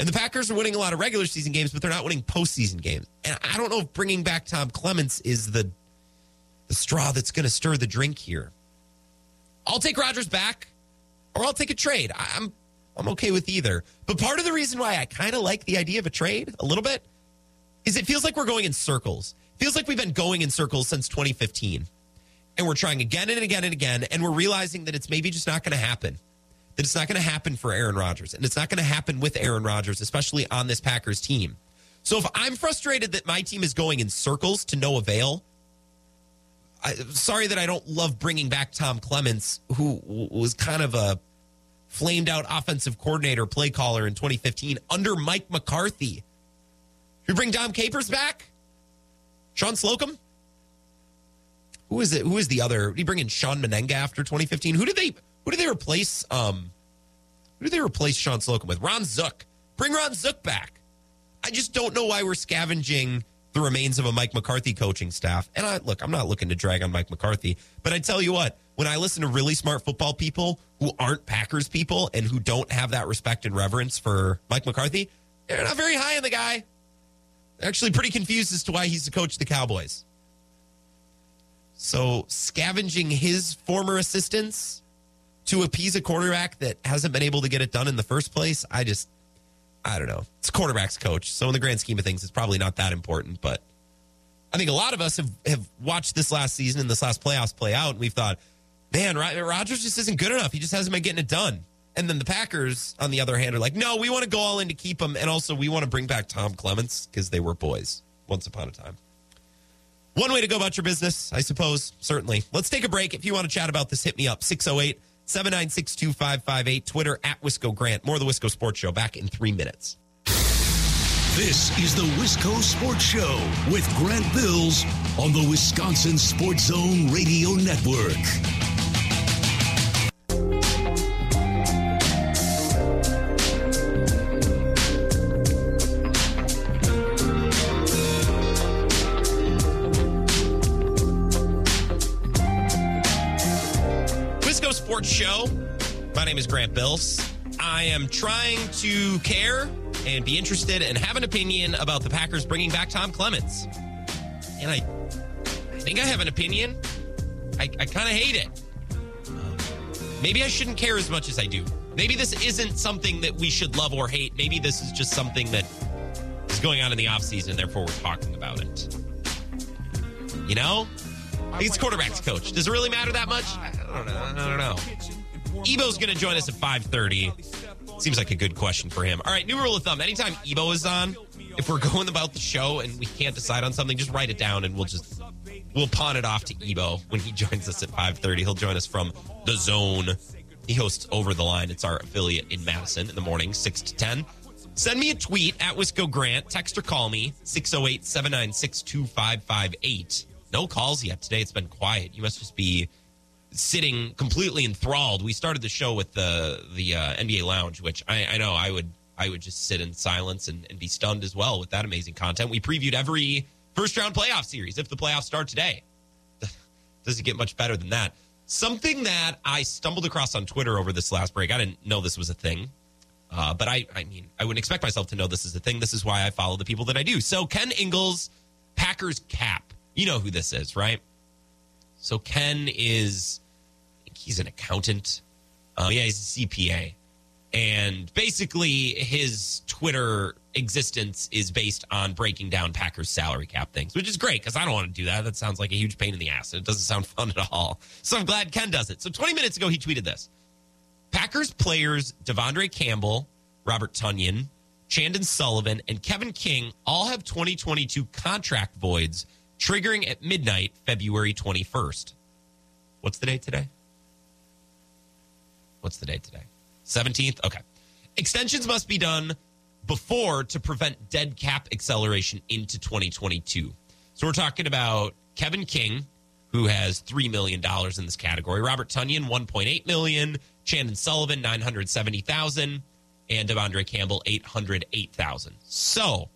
And the Packers are winning a lot of regular season games, but they're not winning postseason games. And I don't know if bringing back Tom Clements is the straw that's going to stir the drink here. I'll take Rodgers back, or I'll take a trade. I'm okay with either. But part of the reason why I kind of like the idea of a trade a little bit is it feels like we're going in circles. It feels like we've been going in circles since 2015. And we're trying again and again and again, and we're realizing that it's maybe just not going to happen. That it's not going to happen for Aaron Rodgers. And it's not going to happen with Aaron Rodgers, especially on this Packers team. So if I'm frustrated that my team is going in circles to no avail, sorry that I don't love bringing back Tom Clements, who was kind of a flamed-out offensive coordinator, play caller in 2015 under Mike McCarthy. You bring Dom Capers back? Sean Slocum? Who is it? Who is the other? Did he bring in Sean Menenga after 2015? Who did they replace? Who did they replace Sean Slocum with? Ron Zook. Bring Ron Zook back. I just don't know why we're scavenging the remains of a Mike McCarthy coaching staff. And I'm not looking to drag on Mike McCarthy, but I tell you what, when I listen to really smart football people who aren't Packers people and who don't have that respect and reverence for Mike McCarthy, they're not very high on the guy. They're actually pretty confused as to why he's the coach of the Cowboys. So scavenging his former assistants to appease a quarterback that hasn't been able to get it done in the first place, I don't know. It's a quarterback's coach. So in the grand scheme of things, it's probably not that important. But I think a lot of us have watched this last season and this last playoffs play out, and we've thought, man, Rodgers just isn't good enough. He just hasn't been getting it done. And then the Packers, on the other hand, are like, no, we want to go all in to keep him. And also, we want to bring back Tom Clements because they were boys once upon a time. One way to go about your business, I suppose, certainly. Let's take a break. If you want to chat about this, hit me up, 608-796-2558, Twitter at Wisco Grant. More of the Wisco Sports Show back in 3 minutes. This is the Wisco Sports Show with Grant Bills on the Wisconsin Sports Zone Radio Network. Show. My name is Grant Bills. I am trying to care and be interested and have an opinion about the Packers bringing back Tom Clements. And I think I have an opinion. I kind of hate it. Maybe I shouldn't care as much as I do. Maybe this isn't something that we should love or hate. Maybe this is just something that is going on in the offseason, and therefore we're talking about it. You know? He's quarterback's coach. Does it really matter that much? I don't know. Ebo's going to join us at 5:30. Seems like a good question for him. All right, new rule of thumb. Anytime Ebo is on, if we're going about the show and we can't decide on something, just write it down and we'll pawn it off to Ebo when he joins us at 5:30. He'll join us from The Zone. He hosts Over the Line. It's our affiliate in Madison in the morning, 6 to 10. Send me a tweet at Wisco Grant. Text or call me, 608-796-2558. No calls yet. Today it's been quiet. You must just be sitting completely enthralled. We started the show with the NBA Lounge, which I know I would just sit in silence and be stunned as well with that amazing content. We previewed every first-round playoff series, if the playoffs start today. Doesn't get much better than that. Something that I stumbled across on Twitter over this last break. I didn't know this was a thing. But I mean, I wouldn't expect myself to know this is a thing. This is why I follow the people that I do. So Ken Ingles, Packers cap. You know who this is, right? So Ken is, I think he's an accountant. He's a CPA. And basically, his Twitter existence is based on breaking down Packers salary cap things, which is great because I don't want to do that. That sounds like a huge pain in the ass, and it doesn't sound fun at all. So I'm glad Ken does it. So 20 minutes ago, he tweeted this. Packers players Devondre Campbell, Robert Tonyan, Chandon Sullivan, and Kevin King all have 2022 contract voids triggering at midnight, February 21st. What's the date today? 17th? Okay. Extensions must be done before to prevent dead cap acceleration into 2022. So we're talking about Kevin King, who has $3 million in this category. Robert Tonyan, $1.8 million. Chandon Sullivan, $970,000. And Devondre Campbell, $808,000. So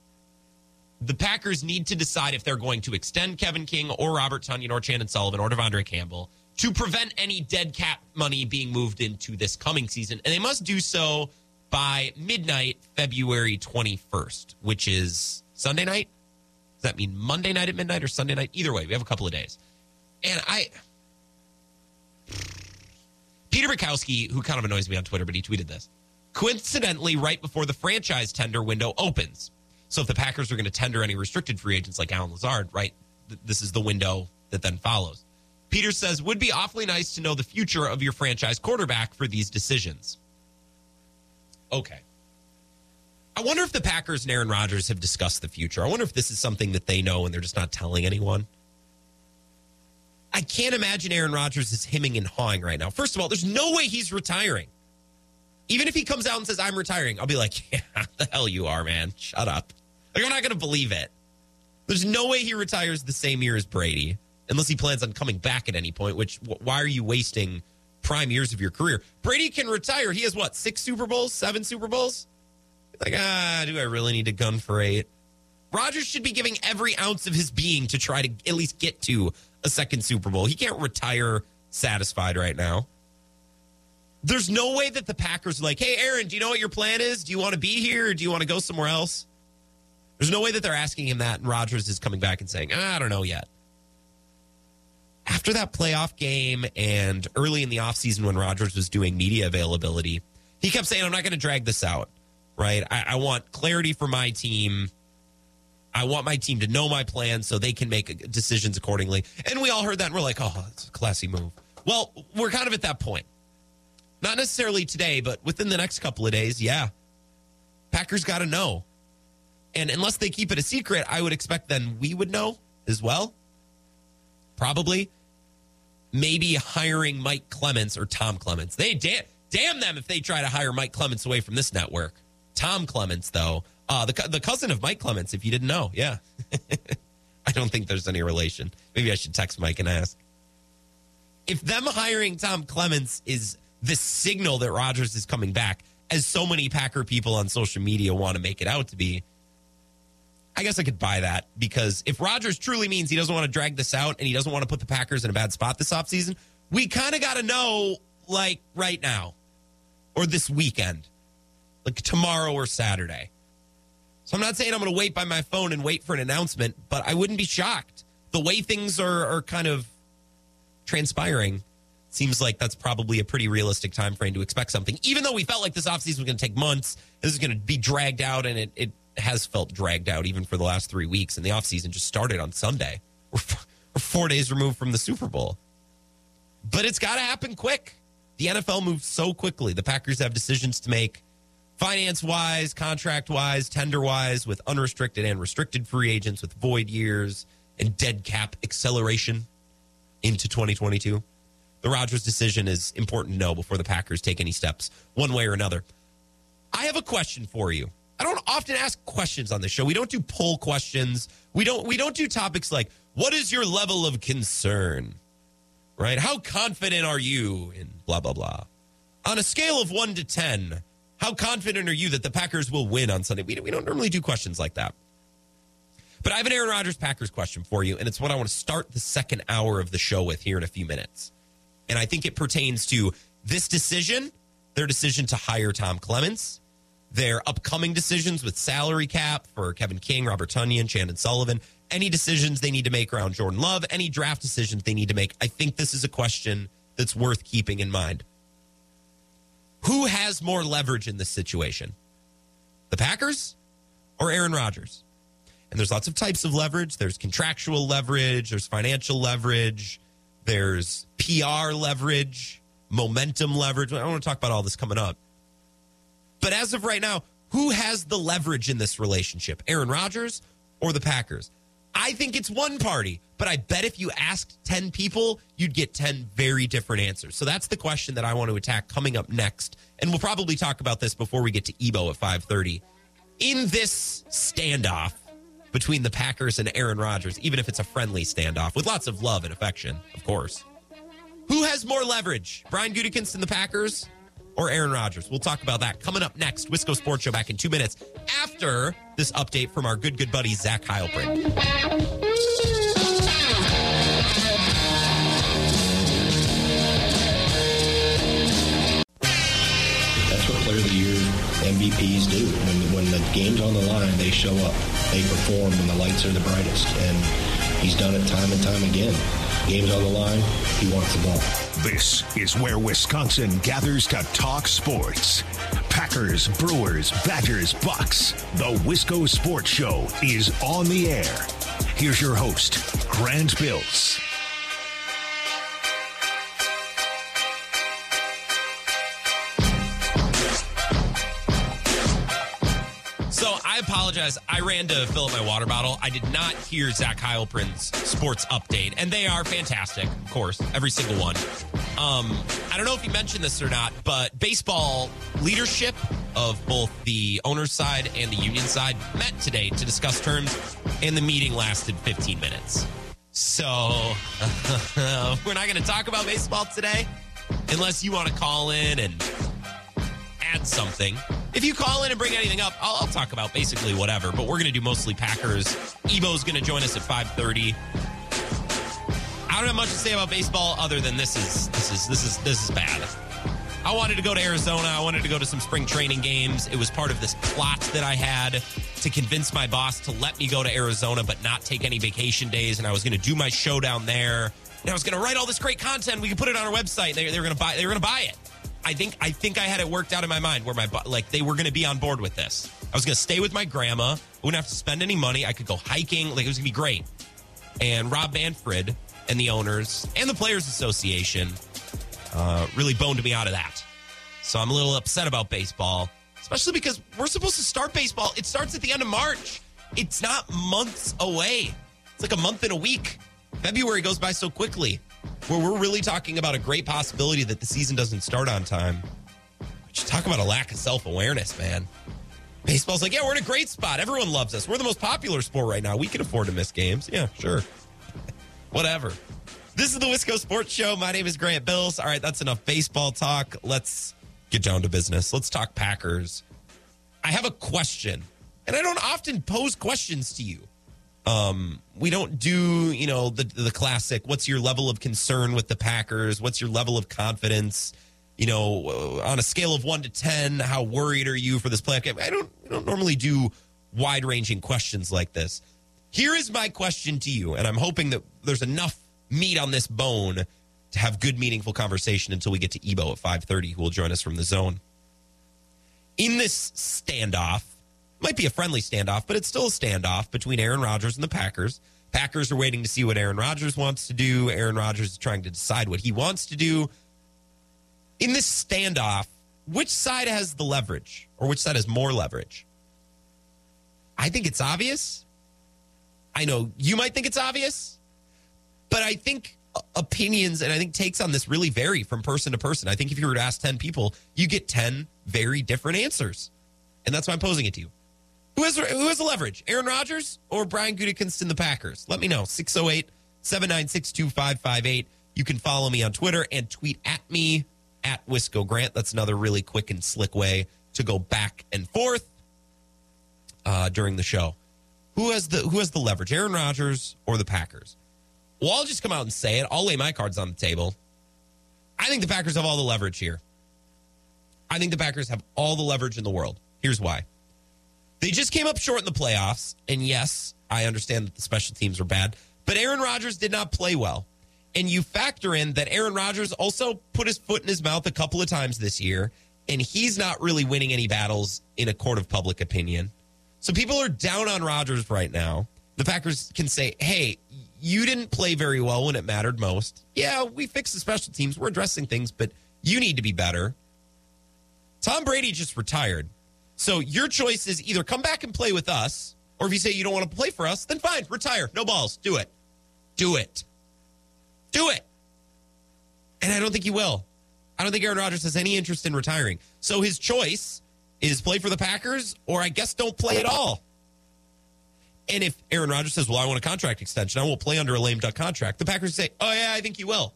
the Packers need to decide if they're going to extend Kevin King or Robert Tonyan or Chandon Sullivan or Devondre Campbell to prevent any dead cap money being moved into this coming season. And they must do so by midnight, February 21st, which is Sunday night. Does that mean Monday night at midnight or Sunday night? Either way, we have a couple of days. And Peter Bukowski, who kind of annoys me on Twitter, but he tweeted this. Coincidentally, right before the franchise tender window opens. So if the Packers are going to tender any restricted free agents like Allen Lazard, right, this is the window that then follows. Peter says, would be awfully nice to know the future of your franchise quarterback for these decisions. Okay. I wonder if the Packers and Aaron Rodgers have discussed the future. I wonder if this is something that they know and they're just not telling anyone. I can't imagine Aaron Rodgers is hemming and hawing right now. First of all, there's no way he's retiring. Even if he comes out and says, I'm retiring, I'll be like, yeah, the hell you are, man. Shut up. Like, I'm not going to believe it. There's no way he retires the same year as Brady. Unless he plans on coming back at any point, which why are you wasting prime years of your career? Brady can retire. He has, what, 6 Super Bowls, 7 Super Bowls? Like, do I really need to gun for 8? Rodgers should be giving every ounce of his being to try to at least get to a 2nd Super Bowl. He can't retire satisfied right now. There's no way that the Packers are like, hey, Aaron, do you know what your plan is? Do you want to be here or do you want to go somewhere else? There's no way that they're asking him that, and Rodgers is coming back and saying, I don't know yet. After that playoff game and early in the offseason when Rodgers was doing media availability, he kept saying, I'm not going to drag this out, right? I want clarity for my team. I want my team to know my plan so they can make decisions accordingly. And we all heard that and we're like, oh, that's a classy move. Well, we're kind of at that point. Not necessarily today, but within the next couple of days, yeah. Packers got to know. And unless they keep it a secret, I would expect then we would know as well. Probably. Maybe hiring Mike Clements or Tom Clements. They damn them if they try to hire Mike Clements away from this network. Tom Clements, though. The cousin of Mike Clements, if you didn't know. Yeah. I don't think there's any relation. Maybe I should text Mike and ask. If them hiring Tom Clements is the signal that Rodgers is coming back, as so many Packer people on social media want to make it out to be, I guess I could buy that, because if Rodgers truly means he doesn't want to drag this out and he doesn't want to put the Packers in a bad spot this offseason, we kind of got to know, like, right now or this weekend, like tomorrow or Saturday. So I'm not saying I'm going to wait by my phone and wait for an announcement, but I wouldn't be shocked. The way things are kind of transpiring, seems like that's probably a pretty realistic time frame to expect something, even though we felt like this offseason was going to take months. This is going to be dragged out, and it has felt dragged out even for the last 3 weeks, and the offseason just started on Sunday. We're 4 days removed from the Super Bowl. But it's got to happen quick. The NFL moves so quickly. The Packers have decisions to make finance-wise, contract-wise, tender-wise, with unrestricted and restricted free agents, with void years and dead cap acceleration into 2022. The Rodgers decision is important to know before the Packers take any steps one way or another. I have a question for you. I don't often ask questions on this show. We don't do poll questions. We don't do topics like, what is your level of concern? Right? How confident are you in blah, blah, blah? On a scale of 1 to 10, how confident are you that the Packers will win on Sunday? We don't normally do questions like that. But I have an Aaron Rodgers Packers question for you, and it's what I want to start the second hour of the show with here in a few minutes. And I think it pertains to this decision, their decision to hire Tom Clements, their upcoming decisions with salary cap for Kevin King, Robert Tonyan, Chandon Sullivan, any decisions they need to make around Jordan Love, any draft decisions they need to make. I think this is a question that's worth keeping in mind. Who has more leverage in this situation? The Packers or Aaron Rodgers? And there's lots of types of leverage. There's contractual leverage. There's financial leverage. There's PR leverage, momentum leverage. I want to talk about all this coming up. But as of right now, who has the leverage in this relationship? Aaron Rodgers or the Packers? I think it's one party, but I bet if you asked 10 people, you'd get 10 very different answers. So that's the question that I want to attack coming up next. And we'll probably talk about this before we get to Ebo at 5:30. In this standoff between the Packers and Aaron Rodgers, even if it's a friendly standoff with lots of love and affection, of course, who has more leverage? Brian Gutekunst and the Packers or Aaron Rodgers? We'll talk about that coming up next. Wisco Sports Show back in 2 minutes after this update from our good buddy, Zach Heilpern. That's what Player of the Year MVPs do. When the game's on the line, they show up. They perform when the lights are the brightest. And he's done it time and time again. Game's on the line. He wants the ball. This is where Wisconsin gathers to talk sports. Packers, Brewers, Badgers, Bucks. The Wisco Sports Show is on the air. Here's your host, Grant Bills. I apologize. I ran to fill up my water bottle. I did not hear Zach Heilpern's sports update, and they are fantastic, of course, every single one. I don't know if you mentioned this or not, but baseball leadership of both the owner's side and the union side met today to discuss terms, and the meeting lasted 15 minutes. So we're not going to talk about baseball today unless you want to call in and add something. If you call in and bring anything up, I'll talk about basically whatever, but we're going to do mostly Packers. Ebo's going to join us at 5:30. I don't have much to say about baseball other than this is bad. I wanted to go to Arizona. I wanted to go to some spring training games. It was part of this plot that I had to convince my boss to let me go to Arizona but not take any vacation days, and I was going to do my show down there. And I was going to write all this great content. We could put it on our website. They were going to buy it. I think I had it worked out in my mind where they were going to be on board with this. I was going to stay with my grandma. I wouldn't have to spend any money. I could go hiking. It was going to be great. And Rob Manfred and the owners and the Players Association really boned me out of that. So I'm a little upset about baseball, especially because we're supposed to start baseball. It starts at the end of March. It's not months away. It's like a month and a week. February goes by so quickly. Where we're really talking about a great possibility that the season doesn't start on time. But you talk about a lack of self-awareness, man. Baseball's like, yeah, we're in a great spot. Everyone loves us. We're the most popular sport right now. We can afford to miss games. Yeah, sure. Whatever. This is the Wisco Sports Show. My name is Grant Bills. All right, that's enough baseball talk. Let's get down to business. Let's talk Packers. I have a question, and I don't often pose questions to you. We don't do, the classic, what's your level of concern with the Packers? What's your level of confidence? On a scale of 1 to 10, how worried are you for this playoff game? I don't normally do wide-ranging questions like this. Here is my question to you, and I'm hoping that there's enough meat on this bone to have good, meaningful conversation until we get to Ebo at 5:30, who will join us from the zone. In this standoff, might be a friendly standoff, but it's still a standoff between Aaron Rodgers and the Packers. Packers are waiting to see what Aaron Rodgers wants to do. Aaron Rodgers is trying to decide what he wants to do. In this standoff, which side has the leverage, or which side has more leverage? I think it's obvious. I know you might think it's obvious, but I think opinions and I think takes on this really vary from person to person. I think if you were to ask 10 people, you get 10 very different answers. And that's why I'm posing it to you. Who has the leverage, Aaron Rodgers or Brian Gutekunst and the Packers? Let me know, 608-796-2558. You can follow me on Twitter and tweet at me, at Wisco Grant. That's another really quick and slick way to go back and forth during the show. Who has the leverage, Aaron Rodgers or the Packers? Well, I'll just come out and say it. I'll lay my cards on the table. I think the Packers have all the leverage here. I think the Packers have all the leverage in the world. Here's why. They just came up short in the playoffs, and yes, I understand that the special teams were bad, but Aaron Rodgers did not play well. And you factor in that Aaron Rodgers also put his foot in his mouth a couple of times this year, and he's not really winning any battles in a court of public opinion. So people are down on Rodgers right now. The Packers can say, hey, you didn't play very well when it mattered most. Yeah, we fixed the special teams. We're addressing things, but you need to be better. Tom Brady just retired. So your choice is either come back and play with us, or if you say you don't want to play for us, then fine, retire. No balls. Do it. Do it. Do it. And I don't think he will. I don't think Aaron Rodgers has any interest in retiring. So his choice is play for the Packers, or I guess don't play at all. And if Aaron Rodgers says, well, I want a contract extension, I won't play under a lame duck contract, the Packers say, oh, yeah, I think you will.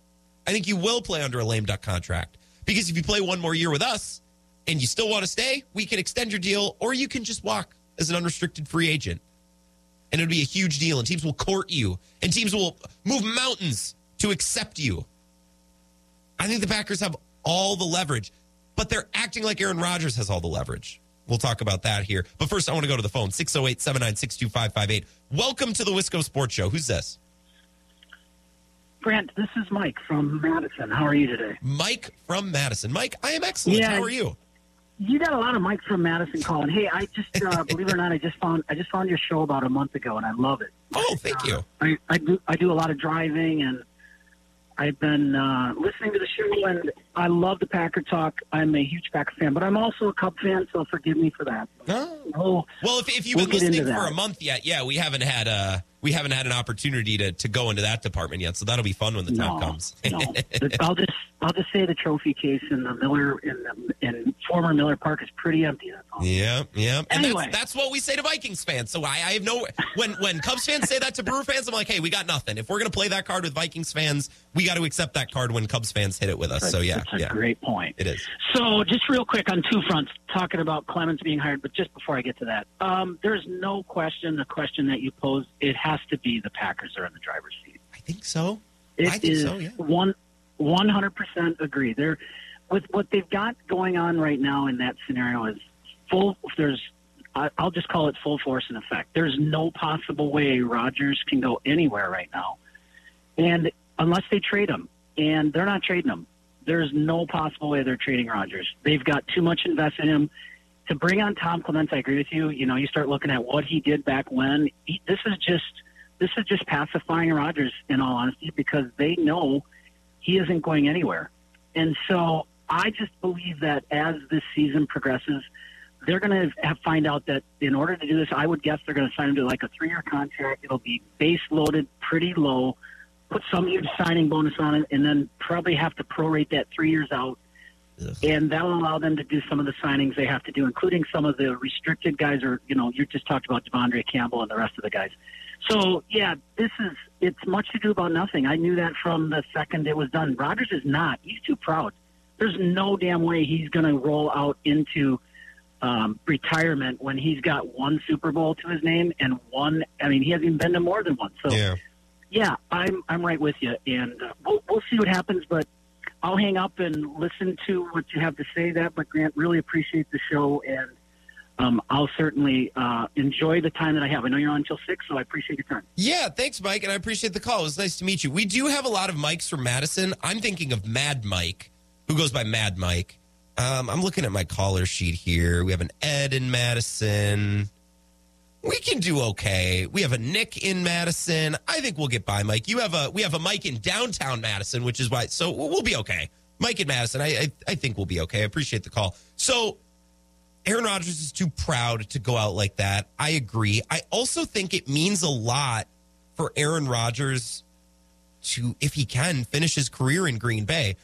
I think you will play under a lame duck contract. Because if you play one more year with us and you still want to stay, we can extend your deal, or you can just walk as an unrestricted free agent. And it would be a huge deal, and teams will court you, and teams will move mountains to accept you. I think the Packers have all the leverage, but they're acting like Aaron Rodgers has all the leverage. We'll talk about that here. But first, I want to go to the phone, 608-796-2558. Welcome to the Wisco Sports Show. Who's this? Grant, this is Mike from Madison. How are you today? Mike from Madison. Mike, I am excellent. Yeah, how are you? You got a lot of Mike from Madison calling. Hey, I just, believe it or not, I just found your show about a month ago, and I love it. Oh, thank you. I do a lot of driving, and I've been listening to the show, and I love the Packer talk. I'm a huge Packer fan, but I'm also a Cub fan, so forgive me for that. Oh, well, if you've been listening for a month yet, yeah, we haven't had an opportunity to go into that department yet, so that'll be fun when the time comes. No. I'll just say the trophy case in the Miller in former Miller Park is pretty empty. Yeah. And anyway, that's what we say to Vikings fans. So I have no when Cubs fans say that to Brewer fans, I'm like, hey, we got nothing. If we're gonna play that card with Vikings fans, we got to accept that card when Cubs fans hit it with us. That's a great point. It is. So just real quick on two fronts, talking about Clements being hired, but just before I get to that, there's no question the question that you posed, it has to be the Packers are in the driver's seat. I think so. I think so, yeah. 100% agree. They're with what they've got going on right now in that scenario is full. I'll just call it full force in effect. There's no possible way Rodgers can go anywhere right now, and unless they trade him, and they're not trading him. There's no possible way they're trading Rodgers. They've got too much invested in him. To bring on Tom Clements, I agree with you. You know, you start looking at what he did back when. This is just pacifying Rodgers, in all honesty, because they know he isn't going anywhere. And so I just believe that as this season progresses, they're going to find out that in order to do this, I would guess they're going to sign him to like a 3-year contract. It'll be base-loaded pretty low, put some huge signing bonus on it, and then probably have to prorate that 3 years out. Ugh. And that'll allow them to do some of the signings they have to do, including some of the restricted guys, or, you know, you just talked about Devondre Campbell and the rest of the guys. So, yeah, it's much ado about nothing. I knew that from the second it was done. Rodgers is not. He's too proud. There's no damn way he's going to roll out into retirement when he's got one Super Bowl to his name and one. I mean, he hasn't even been to more than one. So, yeah I'm right with you. And we'll see what happens, but I'll hang up and listen to what you have to say. But Grant, really appreciate the show, and I'll certainly enjoy the time that I have. I know you're on until 6, so I appreciate your time. Yeah, thanks, Mike, and I appreciate the call. It was nice to meet you. We do have a lot of Mikes from Madison. I'm thinking of Mad Mike, who goes by Mad Mike. I'm looking at my caller sheet here. We have an Ed in Madison. We can do okay. We have a Nick in Madison. I think we'll get by, Mike. We have a Mike in downtown Madison, which is why. So we'll be okay. Mike in Madison, I think we'll be okay. I appreciate the call. So Aaron Rodgers is too proud to go out like that. I agree. I also think it means a lot for Aaron Rodgers to, if he can, finish his career in Green Bay.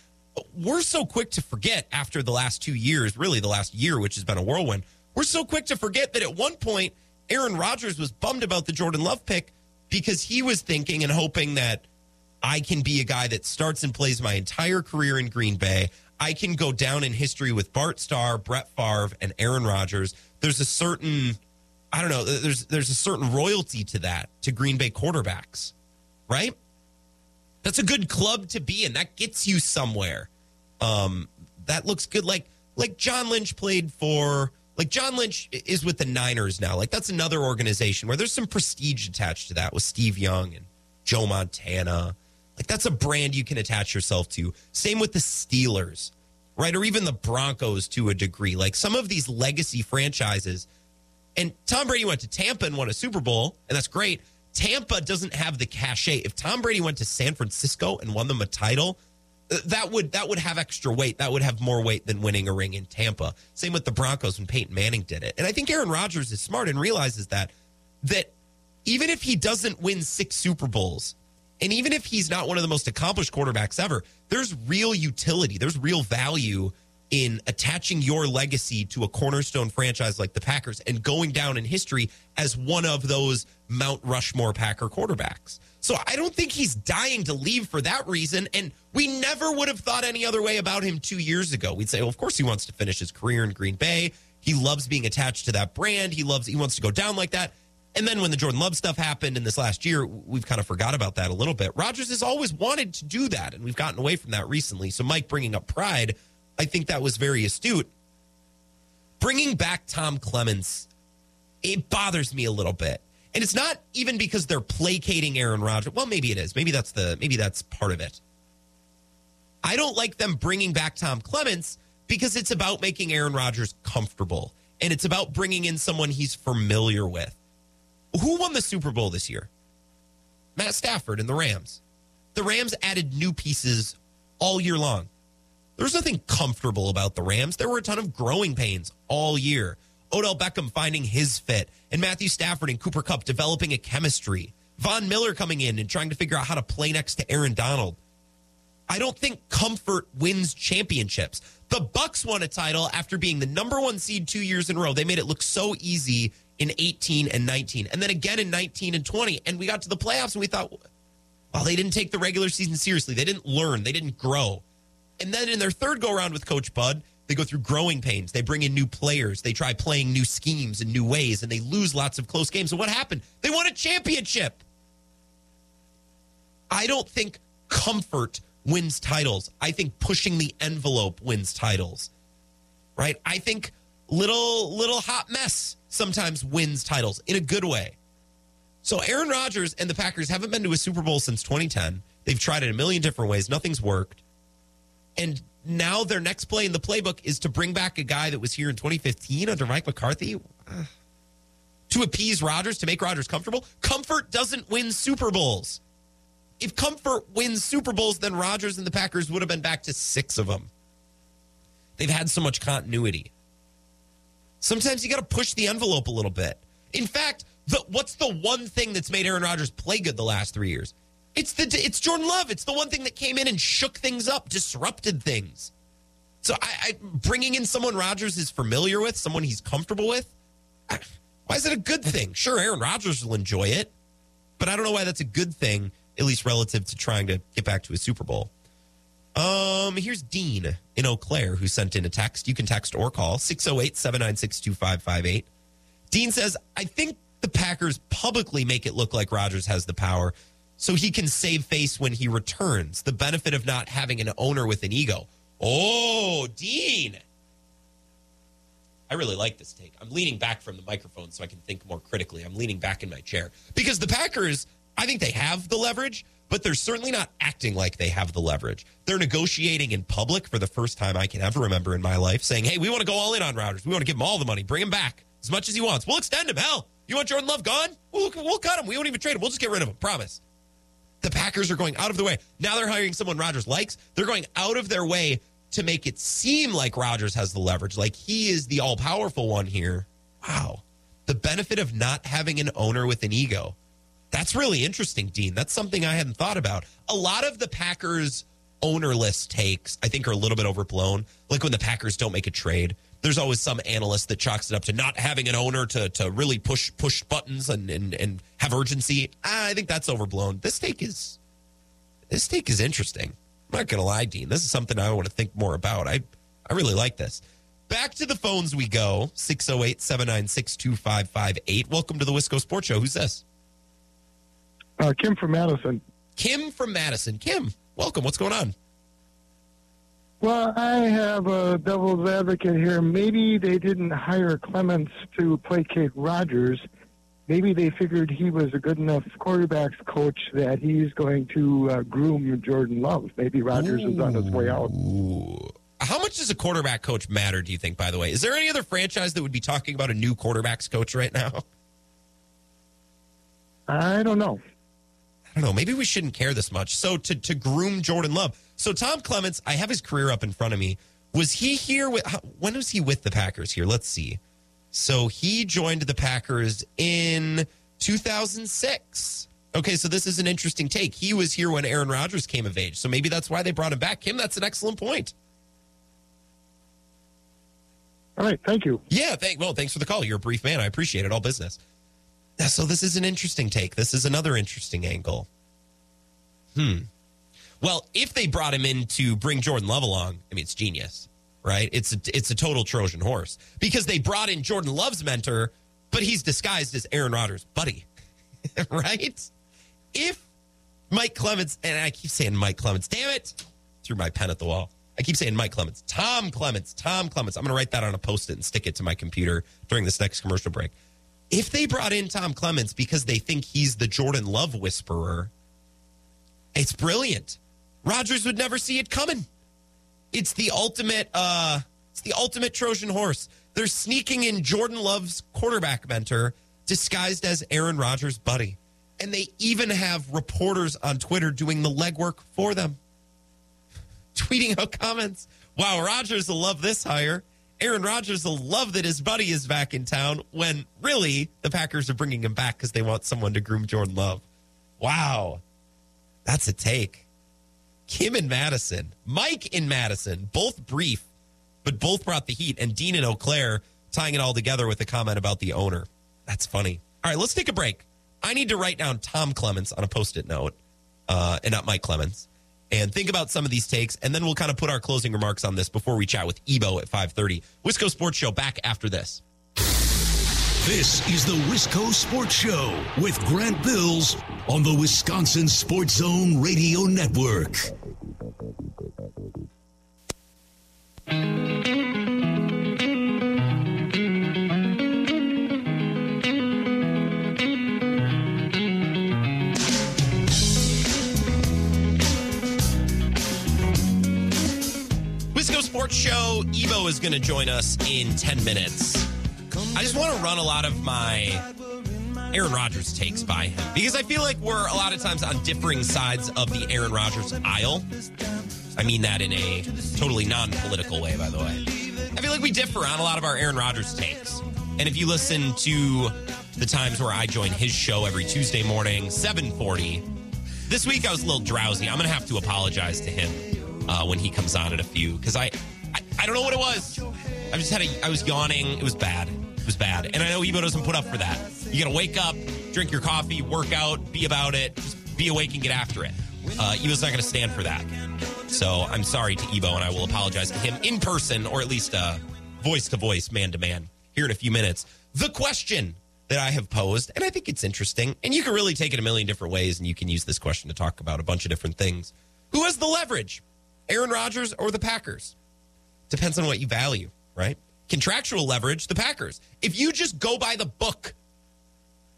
We're so quick to forget after the last 2 years, really the last year, which has been a whirlwind. We're so quick to forget that at one point, Aaron Rodgers was bummed about the Jordan Love pick because he was thinking and hoping that I can be a guy that starts and plays my entire career in Green Bay. I can go down in history with Bart Starr, Brett Favre, and Aaron Rodgers. There's a certain, I don't know, there's a certain royalty to that, to Green Bay quarterbacks, right? That's a good club to be in. That gets you somewhere. That looks good. Like John Lynch played for... Like, John Lynch is with the Niners now. Like, that's another organization where there's some prestige attached to that with Steve Young and Joe Montana. Like, that's a brand you can attach yourself to. Same with the Steelers, right? Or even the Broncos to a degree. Like some of these legacy franchises. And Tom Brady went to Tampa and won a Super Bowl, and that's great. Tampa doesn't have the cachet. If Tom Brady went to San Francisco and won them a title, that would have extra weight. That would have more weight than winning a ring in Tampa. Same with the Broncos when Peyton Manning did it. And I think Aaron Rodgers is smart and realizes that even if he doesn't win 6 Super Bowls, and even if he's not one of the most accomplished quarterbacks ever, there's real utility. There's real value in attaching your legacy to a cornerstone franchise like the Packers and going down in history as one of those Mount Rushmore Packer quarterbacks. So I don't think he's dying to leave for that reason. And we never would have thought any other way about him 2 years ago. We'd say, well, of course he wants to finish his career in Green Bay. He loves being attached to that brand. He wants to go down like that. And then when the Jordan Love stuff happened in this last year, we've kind of forgot about that a little bit. Rodgers has always wanted to do that, and we've gotten away from that recently. So Mike bringing up pride, I think that was very astute. Bringing back Tom Clements, it bothers me a little bit. And it's not even because they're placating Aaron Rodgers. Well, maybe it is. Maybe that's part of it. I don't like them bringing back Tom Clements because it's about making Aaron Rodgers comfortable. And it's about bringing in someone he's familiar with. Who won the Super Bowl this year? Matt Stafford and the Rams. The Rams added new pieces all year long. There's nothing comfortable about the Rams. There were a ton of growing pains all year. Odell Beckham finding his fit, and Matthew Stafford and Cooper Kupp developing a chemistry. Von Miller coming in and trying to figure out how to play next to Aaron Donald. I don't think comfort wins championships. The Bucks won a title after being the #1 seed 2 years in a row. They made it look so easy in 18 and 19, and then again in 19 and 20. And we got to the playoffs and we thought, well, they didn't take the regular season seriously. They didn't learn. They didn't grow. And then in their third go-around with Coach Bud, they go through growing pains. They bring in new players. They try playing new schemes and new ways, and they lose lots of close games. And what happened? They won a championship. I don't think comfort wins titles. I think pushing the envelope wins titles, right? I think little hot mess sometimes wins titles in a good way. So Aaron Rodgers and the Packers haven't been to a Super Bowl since 2010. They've tried it a million different ways. Nothing's worked. And now their next play in the playbook is to bring back a guy that was here in 2015 under Mike McCarthy to appease Rodgers, to make Rodgers comfortable. Comfort doesn't win Super Bowls. If comfort wins Super Bowls, then Rodgers and the Packers would have been back to 6 of them. They've had so much continuity. Sometimes you got to push the envelope a little bit. In fact, what's the one thing that's made Aaron Rodgers play good the last 3 years? It's Jordan Love. It's the one thing that came in and shook things up, disrupted things. So I bringing in someone Rodgers is familiar with, someone he's comfortable with, why is it a good thing? Sure, Aaron Rodgers will enjoy it, but I don't know why that's a good thing, at least relative to trying to get back to a Super Bowl. Here's Dean in Eau Claire who sent in a text. You can text or call 608-796-2558. Dean says, I think the Packers publicly make it look like Rodgers has the power so he can save face when he returns. The benefit of not having an owner with an ego. Oh, Dean. I really like this take. I'm leaning back from the microphone so I can think more critically. I'm leaning back in my chair. Because the Packers, I think they have the leverage, but they're certainly not acting like they have the leverage. They're negotiating in public for the first time I can ever remember in my life, saying, hey, we want to go all in on Rodgers. We want to give him all the money. Bring him back as much as he wants. We'll extend him. Hell, you want Jordan Love gone? We'll cut him. We won't even trade him. We'll just get rid of him. Promise. The Packers are going out of their way. Now they're hiring someone Rodgers likes. They're going out of their way to make it seem like Rodgers has the leverage, like he is the all-powerful one here. Wow. The benefit of not having an owner with an ego. That's really interesting, Dean. That's something I hadn't thought about. A lot of the Packers ownerless takes, I think, are a little bit overblown. Like when the Packers don't make a trade, there's always some analyst that chalks it up to not having an owner to really push buttons and have urgency. I think that's overblown. This take is interesting. I'm not going to lie, Dean. This is something I want to think more about. I really like this. Back to the phones we go. 608-796-2558. Welcome to the Wisco Sports Show. Who's this? Kim from Madison. Kim from Madison. Kim, welcome. What's going on? Well, I have a devil's advocate here. Maybe they didn't hire Clements to placate Rodgers. Maybe they figured he was a good enough quarterbacks coach that he's going to groom Jordan Love. Maybe Rodgers is on his way out. How much much does a quarterback coach matter, do you think, by the way? Is there any other franchise that would be talking about a new quarterbacks coach right now? I don't know. Maybe we shouldn't care this much. So to groom Jordan Love. So Tom Clements, I have his career up in front of me. Was he here? When was he with the Packers here? Let's see. So he joined the Packers in 2006. Okay, so this is an interesting take. He was here when Aaron Rodgers came of age. So maybe that's why they brought him back. Kim, that's an excellent point. All right, thank you. Yeah, thanks for the call. You're a brief man. I appreciate it. All business. So this is an interesting take. This is another interesting angle. Well, if they brought him in to bring Jordan Love along, I mean, it's genius, right? It's a total Trojan horse because they brought in Jordan Love's mentor, but he's disguised as Aaron Rodgers' buddy, right? If Mike Clements, and I keep saying Mike Clements, damn it, threw my pen at the wall. I keep saying Mike Clements, Tom Clements. I'm going to write that on a Post-it and stick it to my computer during this next commercial break. If they brought in Tom Clements because they think he's the Jordan Love whisperer, it's brilliant. Rodgers would never see it coming. It's the ultimate Trojan horse. They're sneaking in Jordan Love's quarterback mentor disguised as Aaron Rodgers' buddy. And they even have reporters on Twitter doing the legwork for them, tweeting out comments. Wow, Rodgers will love this hire. Aaron Rodgers will love that his buddy is back in town when really the Packers are bringing him back because they want someone to groom Jordan Love. Wow. That's a take. Kim in Madison, Mike in Madison, both brief, but both brought the heat. And Dean in Eau Claire tying it all together with a comment about the owner. That's funny. All right, let's take a break. I need to write down Tom Clements on a Post-it note and not Mike Clements. And think about some of these takes, and then we'll kind of put our closing remarks on this before we chat with Ebo at 5:30. Wisco Sports Show back after this. This is the Wisco Sports Show with Grant Bills on the Wisconsin Sports Zone Radio Network. Sports Show. Evo is going to join us in 10 minutes. I just want to run a lot of my Aaron Rodgers takes by him because I feel like we're a lot of times on differing sides of the Aaron Rodgers aisle. I mean that in a totally non-political way, by the way. I feel like we differ on a lot of our Aaron Rodgers takes. And if you listen to the times where I join his show every Tuesday morning, 7:40, this week I was a little drowsy. I'm going to have to apologize to him when he comes on at a few, because I don't know what it was. I was yawning. It was bad. And I know Ebo doesn't put up for that. You got to wake up, drink your coffee, work out, be about it, just be awake and get after it. Ebo's not going to stand for that. So I'm sorry to Ebo, and I will apologize to him in person, or at least voice-to-voice, man-to-man, here in a few minutes. The question that I have posed, and I think it's interesting, and you can really take it a million different ways, and you can use this question to talk about a bunch of different things. Who has the leverage? Aaron Rodgers or the Packers? Depends on what you value, right? Contractual leverage, the Packers. If you just go by the book,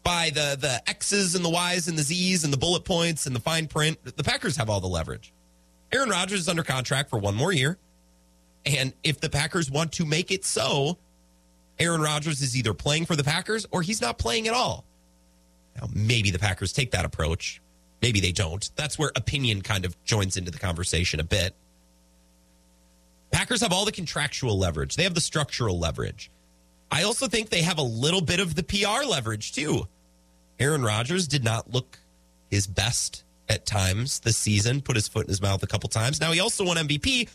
by the X's and the Y's and the Z's and the bullet points and the fine print, the Packers have all the leverage. Aaron Rodgers is under contract for one more year. And if the Packers want to make it so, Aaron Rodgers is either playing for the Packers or he's not playing at all. Now, maybe the Packers take that approach. Maybe they don't. That's where opinion kind of joins into the conversation a bit. Packers have all the contractual leverage. They have the structural leverage. I also think they have a little bit of the PR leverage, too. Aaron Rodgers did not look his best at times this season, put his foot in his mouth a couple times. Now, he also won MVP,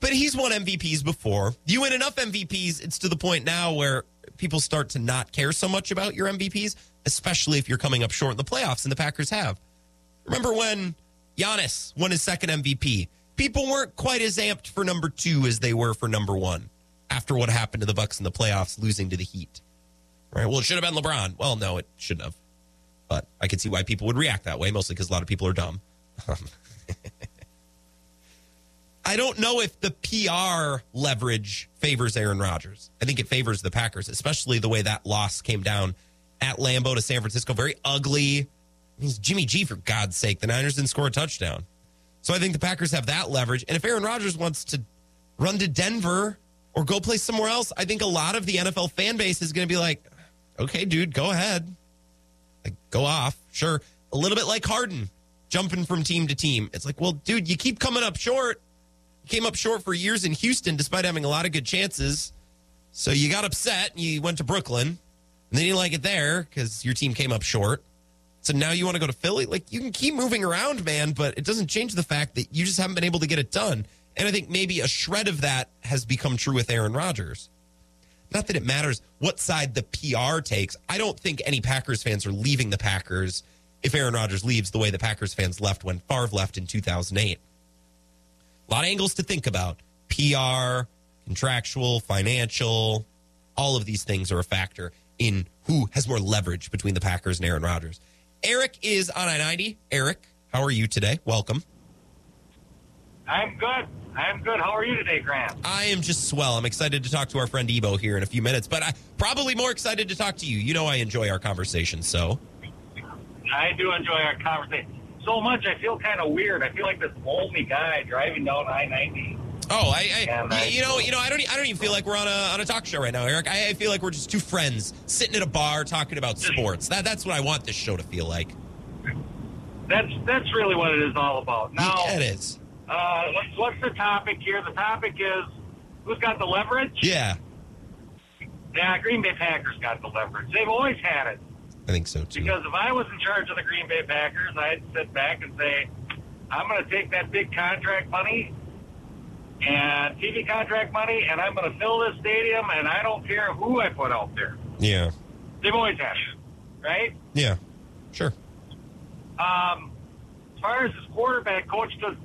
but he's won MVPs before. You win enough MVPs, it's to the point now where people start to not care so much about your MVPs, especially if you're coming up short in the playoffs, and the Packers have. Remember when Giannis won his second MVP? People weren't quite as amped for number two as they were for number one after what happened to the Bucks in the playoffs, losing to the Heat. Right? Well, it should have been LeBron. Well, no, it shouldn't have. But I could see why people would react that way, mostly because a lot of people are dumb. I don't know if the PR leverage favors Aaron Rodgers. I think it favors the Packers, especially the way that loss came down at Lambeau to San Francisco. Very ugly. He's Jimmy G, for God's sake. The Niners didn't score a touchdown. So I think the Packers have that leverage. And if Aaron Rodgers wants to run to Denver or go play somewhere else, I think a lot of the NFL fan base is going to be like, okay, dude, go ahead. Like, go off. Sure. A little bit like Harden jumping from team to team. It's like, well, dude, you keep coming up short. You came up short for years in Houston despite having a lot of good chances. So you got upset and you went to Brooklyn. And then you like it there because your team came up short. So now you want to go to Philly? Like, you can keep moving around, man, but it doesn't change the fact that you just haven't been able to get it done. And I think maybe a shred of that has become true with Aaron Rodgers. Not that it matters what side the PR takes. I don't think any Packers fans are leaving the Packers if Aaron Rodgers leaves the way the Packers fans left when Favre left in 2008. A lot of angles to think about. PR, contractual, financial, all of these things are a factor in who has more leverage between the Packers and Aaron Rodgers. Eric is on I-90. Eric, how are you today? Welcome. I'm good. How are you today, Grant? I am just swell. I'm excited to talk to our friend Ebo here in a few minutes, but I'm probably more excited to talk to you. You know I enjoy our conversation, so. I do enjoy our conversation so much. I feel kind of weird. I feel like this lonely guy driving down I-90. Oh, I don't even feel like we're on a talk show right now, Eric. I feel like we're just two friends sitting at a bar talking about sports. That's what I want this show to feel like. That's really what it is all about. Now, yeah, it is. What's the topic here? The topic is who's got the leverage? Yeah, Green Bay Packers got the leverage. They've always had it. I think so, too. Because if I was in charge of the Green Bay Packers, I'd sit back and say, I'm going to take that big contract money and TV contract money, and I'm going to fill this stadium, and I don't care who I put out there. Yeah. They've always had it, right? Yeah, sure. As far as his quarterback coach, does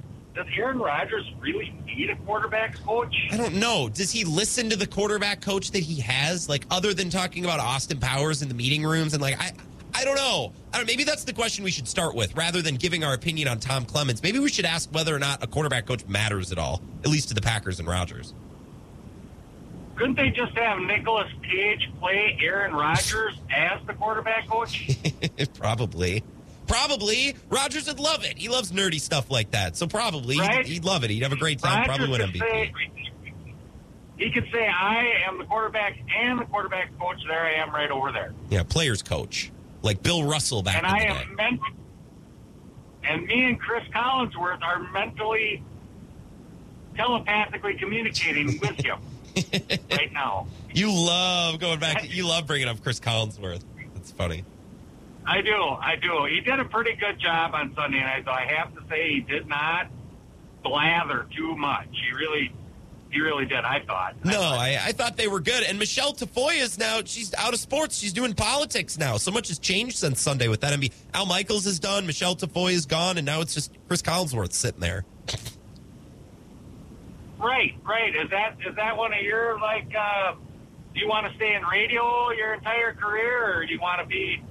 Aaron Rodgers really need a quarterback coach? I don't know. Does he listen to the quarterback coach that he has? Like, other than talking about Austin Powers in the meeting rooms? And, like, I don't know. I don't know. Maybe that's the question we should start with. Rather than giving our opinion on Tom Clements, maybe we should ask whether or not a quarterback coach matters at all, at least to the Packers and Rodgers. Couldn't they just have Nicholas Cage play Aaron Rodgers as the quarterback coach? Probably. Rodgers would love it. He loves nerdy stuff like that. So probably, right? He'd love it. He'd have a great time. Rodgers probably win MVP. He could say, I am the quarterback and the quarterback coach. There I am right over there. Yeah, players coach. Like Bill Russell back in the day. And me and Chris Collinsworth are mentally, telepathically communicating with you right now. You love going back. You love bringing up Chris Collinsworth. That's funny. I do. He did a pretty good job on Sunday night, though I have to say he did not blather too much. He really did, I thought. I thought they were good. And Michelle Tafoya is now, she's out of sports. She's doing politics now. So much has changed since Sunday with that. I mean, Al Michaels is done, Michelle Tafoya is gone, and now it's just Chris Collinsworth sitting there. Right. Is that one of your, like, do you want to stay in radio your entire career, or do you want to be...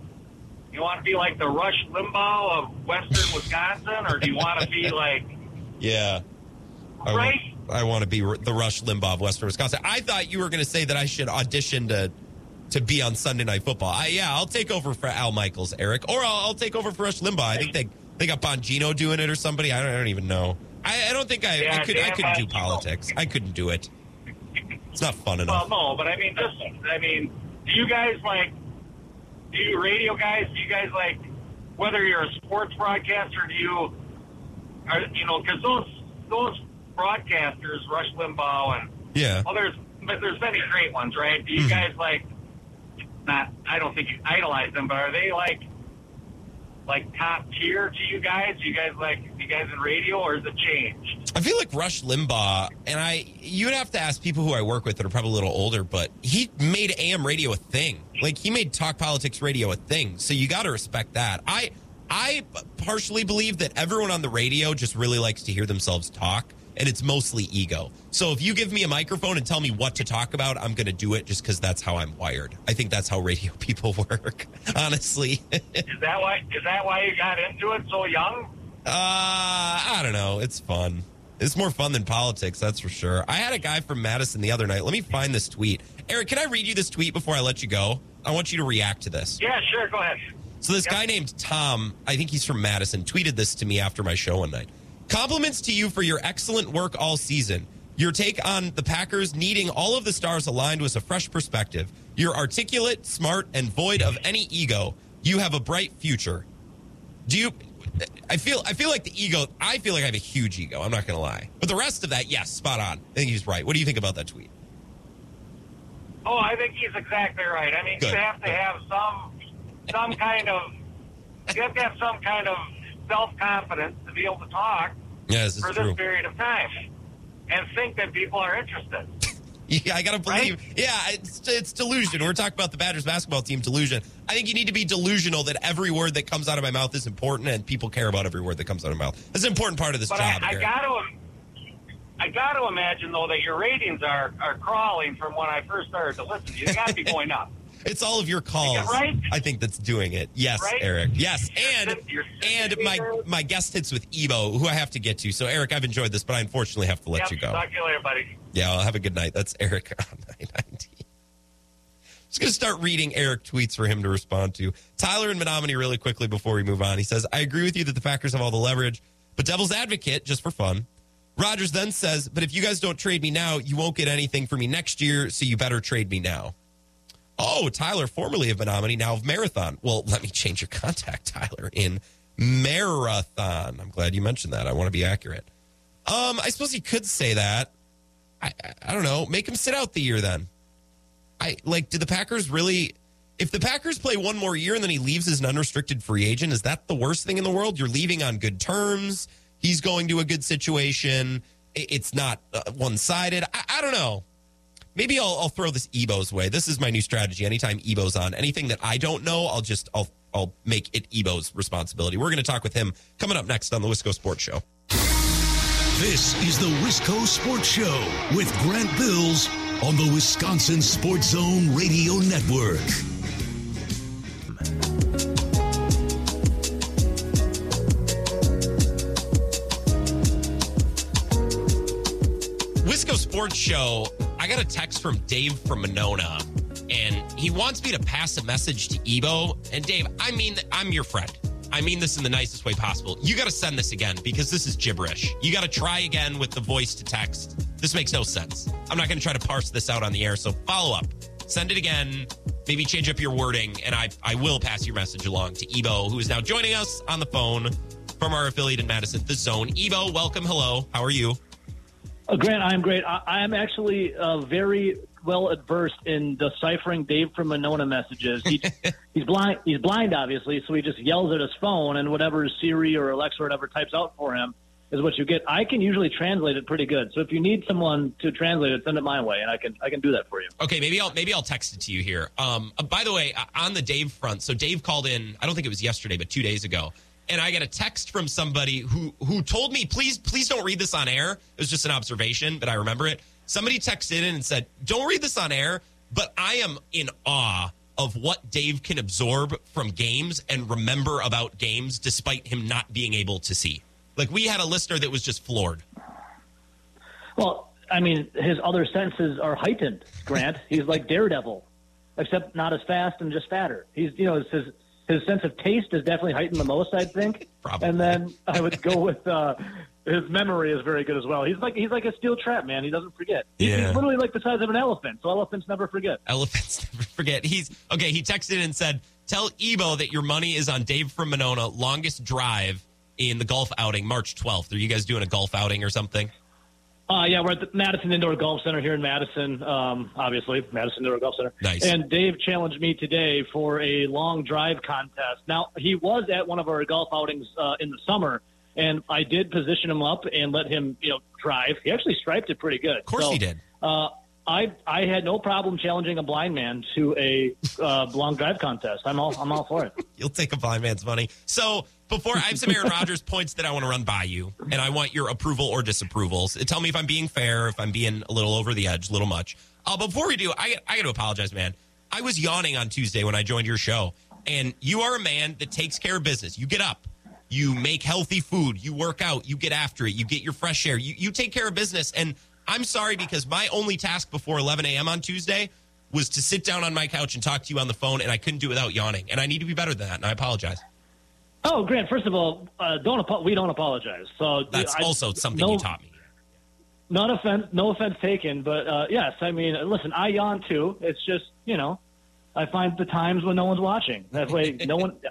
You want to be like the Rush Limbaugh of Western Wisconsin, or do you want to be like... Yeah. Right? I want to be the Rush Limbaugh of Western Wisconsin. I thought you were going to say that I should audition to be on Sunday Night Football. I'll take over for Al Michaels, Eric, or I'll take over for Rush Limbaugh. I think they got Bongino doing it or somebody. I don't even know. I don't think I couldn't do politics. I couldn't do it. It's not fun enough. Well, no, but I mean, do you guys like... Do you radio guys? Do you guys like, whether you're a sports broadcaster? Because those broadcasters, Rush Limbaugh and there's many great ones, right? Do you guys like? Not, I don't think you idolize them, but are they like top tier to you guys? Do you guys in radio, or has it changed? I feel like Rush Limbaugh, and you'd have to ask people who I work with that are probably a little older, but he made AM radio a thing. Like, he made talk politics radio a thing. So you got to respect that. I partially believe that everyone on the radio just really likes to hear themselves talk, and it's mostly ego. So if you give me a microphone and tell me what to talk about, I'm going to do it just because that's how I'm wired. I think that's how radio people work, honestly. Is that why you got into it so young? I don't know. It's fun. It's more fun than politics, that's for sure. I had a guy from Madison the other night. Let me find this tweet. Eric, can I read you this tweet before I let you go? I want you to react to this. Yeah, sure. Go ahead. So this guy named Tom, I think he's from Madison, tweeted this to me after my show one night. Compliments to you for your excellent work all season. Your take on the Packers needing all of the stars aligned was a fresh perspective. You're articulate, smart, and void of any ego. You have a bright future. Do you? I feel like the ego. I feel like I have a huge ego. I'm not going to lie. But the rest of that, yes, spot on. I think he's right. What do you think about that tweet? Oh, I think he's exactly right. I mean, you have to have some kind of self-confidence to be able to talk this period of time and think that people are interested. Yeah, I got to believe. Right? Yeah, it's delusion. We're talking about the Badgers basketball team delusion. I think you need to be delusional that every word that comes out of my mouth is important and people care about every word that comes out of my mouth. That's an important part of this job. I got to imagine, though, that your ratings are crawling from when I first started to listen to you. They got to be going up. It's all of your calls, right? I think that's doing it. Yes, right? Eric. Yes, and my guest hits with Ebo, who I have to get to. So, Eric, I've enjoyed this, but I unfortunately have to let you go. Talk to you later, buddy. Yeah, well, have a good night. That's Eric on 990. I'm just going to start reading Eric tweets for him to respond to. Tyler in Menominee really quickly before we move on. He says, I agree with you that the Packers have all the leverage, but devil's advocate, just for fun. Rodgers then says, but if you guys don't trade me now, you won't get anything for me next year, so you better trade me now. Oh, Tyler, formerly of Menominee, now of Marathon. Well, let me change your contact, Tyler, in Marathon. I'm glad you mentioned that. I want to be accurate. I suppose he could say that. I don't know. Make him sit out the year then. Did the Packers really... If the Packers play one more year and then he leaves as an unrestricted free agent, is that the worst thing in the world? You're leaving on good terms. He's going to a good situation. It's not one-sided. I don't know. Maybe I'll throw this Ebo's way. This is my new strategy. Anytime Ebo's on, anything that I don't know, I'll make it Ebo's responsibility. We're going to talk with him coming up next on the Wisco Sports Show. This is the Wisco Sports Show with Grant Bills on the Wisconsin Sports Zone Radio Network. Wisco Sports Show. I got a text from Dave from Monona, and he wants me to pass a message to Ebo. And Dave, I'm your friend. I mean this in the nicest way possible. You got to send this again because this is gibberish. You got to try again with the voice to text. This makes no sense. I'm not going to try to parse this out on the air, so follow up. Send it again. Maybe change up your wording, and I will pass your message along to Ebo, who is now joining us on the phone from our affiliate in Madison, The Zone. Ebo, welcome. Hello. How are you? Grant, I'm great. I am actually very well versed in deciphering Dave from Monona messages. He's blind. He's blind, obviously, so he just yells at his phone, and whatever Siri or Alexa or whatever types out for him is what you get. I can usually translate it pretty good. So if you need someone to translate it, send it my way, and I can do that for you. Okay, maybe I'll text it to you here. By the way, on the Dave front, so Dave called in. I don't think it was yesterday, but 2 days ago. And I got a text from somebody who told me, please don't read this on air. It was just an observation, but I remember it. Somebody texted in and said, don't read this on air, but I am in awe of what Dave can absorb from games and remember about games despite him not being able to see. Like, we had a listener that was just floored. Well, I mean, his other senses are heightened, Grant. He's like Daredevil, except not as fast and just fatter. He's, it's his... His sense of taste is definitely heightened the most, I think. Probably. And then I would go with his memory is very good as well. He's like a steel trap, man. He doesn't forget. He's literally like the size of an elephant, so elephants never forget. Elephants never forget. He texted and said, tell Ebo that your money is on Dave from Monona, longest drive in the golf outing, March 12th. Are you guys doing a golf outing or something? Yeah, we're at the Madison Indoor Golf Center here in Madison, obviously, Madison Indoor Golf Center. Nice. And Dave challenged me today for a long drive contest. Now, he was at one of our golf outings in the summer, and I did position him up and let him, drive. He actually striped it pretty good. Of course he did. I had no problem challenging a blind man to a long drive contest. I'm all for it. You'll take a blind man's money. So before, I have some Aaron Rodgers points that I want to run by you, and I want your approval or disapprovals. Tell me if I'm being fair, if I'm being a little over the edge, a little much. Before we do, I got to apologize, man. I was yawning on Tuesday when I joined your show, and you are a man that takes care of business. You get up. You make healthy food. You work out. You get after it. You get your fresh air. You take care of business, and I'm sorry because my only task before 11 a.m. on Tuesday was to sit down on my couch and talk to you on the phone, and I couldn't do it without yawning. And I need to be better than that, and I apologize. Oh, Grant, first of all, we don't apologize. So that's also something you taught me. No offense taken, but yes, I mean, listen, I yawn too. It's just, you know, I find the times when no one's watching. That way,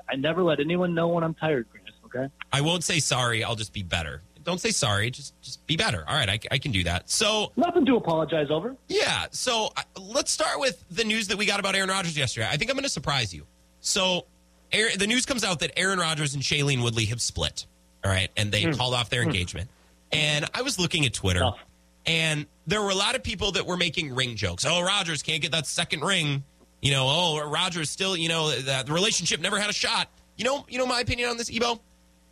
I never let anyone know when I'm tired, Chris, okay? I won't say sorry. I'll just be better. Don't say sorry. Just be better. All right, I can do that. So nothing to apologize over. Yeah, so let's start with the news that we got about Aaron Rodgers yesterday. I think I'm going to surprise you. So the news comes out that Aaron Rodgers and Shailene Woodley have split, all right, and they called off their engagement. And I was looking at Twitter, and there were a lot of people that were making ring jokes. Oh, Rodgers can't get that second ring. You know, oh, Rodgers still, you know, the relationship never had a shot. You know my opinion on this, Ebo?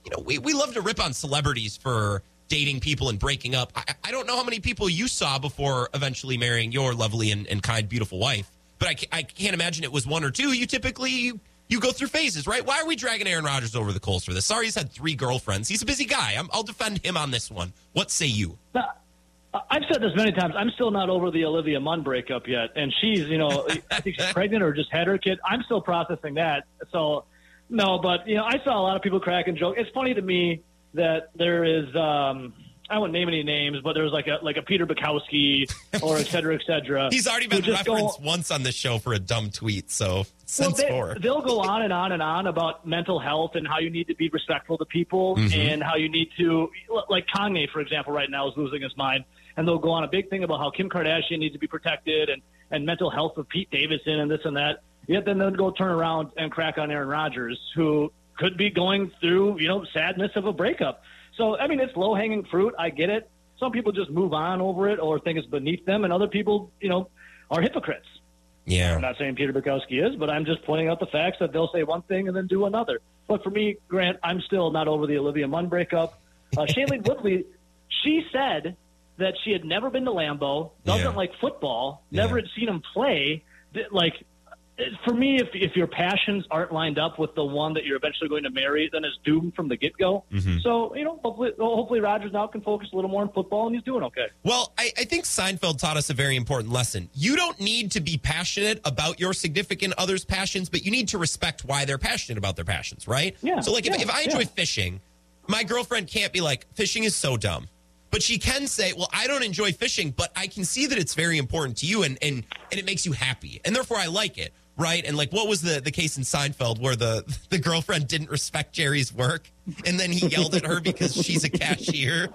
You know, we love to rip on celebrities for dating people and breaking up. I don't know how many people you saw before eventually marrying your lovely and kind, beautiful wife, but I can't imagine it was one or two. You typically, you go through phases, right? Why are we dragging Aaron Rodgers over the coals for this? Sorry, he's had 3 girlfriends. He's a busy guy. I'll defend him on this one. What say you? I've said this many times. I'm still not over the Olivia Munn breakup yet, and she's, you know, I think she's pregnant or just had her kid. I'm still processing that, so... No, but, you know, I saw a lot of people crack and joke. It's funny to me that there is, I won't name any names, but there was like a Peter Bukowski or et cetera, et cetera. He's already been referenced once on this show for a dumb tweet, so they'll go on and on and on about mental health and how you need to be respectful to people and how you need to, like Kanye, for example, right now is losing his mind. And they'll go on a big thing about how Kim Kardashian needs to be protected and mental health of Pete Davidson and this and that. Yet then they'll go turn around and crack on Aaron Rodgers, who could be going through, you know, sadness of a breakup. So, I mean, it's low-hanging fruit. I get it. Some people just move on over it or think it's beneath them, and other people, you know, are hypocrites. Yeah. I'm not saying Peter Bukowski is, but I'm just pointing out the facts that they'll say one thing and then do another. But for me, Grant, I'm still not over the Olivia Munn breakup. Shailene Woodley, she said that she had never been to Lambeau, doesn't like football, never had seen him play, like – for me, if your passions aren't lined up with the one that you're eventually going to marry, then it's doomed from the get-go. So, you know, hopefully Rodgers now can focus a little more on football, and he's doing okay. Well, I think Seinfeld taught us a very important lesson. You don't need to be passionate about your significant other's passions, but you need to respect why they're passionate about their passions, right? Yeah. So, like, if I enjoy fishing, my girlfriend can't be like, fishing is so dumb. But she can say, well, I don't enjoy fishing, but I can see that it's very important to you, and it makes you happy, and therefore I like it. Right, and like, what was the case in Seinfeld where the girlfriend didn't respect Jerry's work, and then he yelled at her because she's a cashier,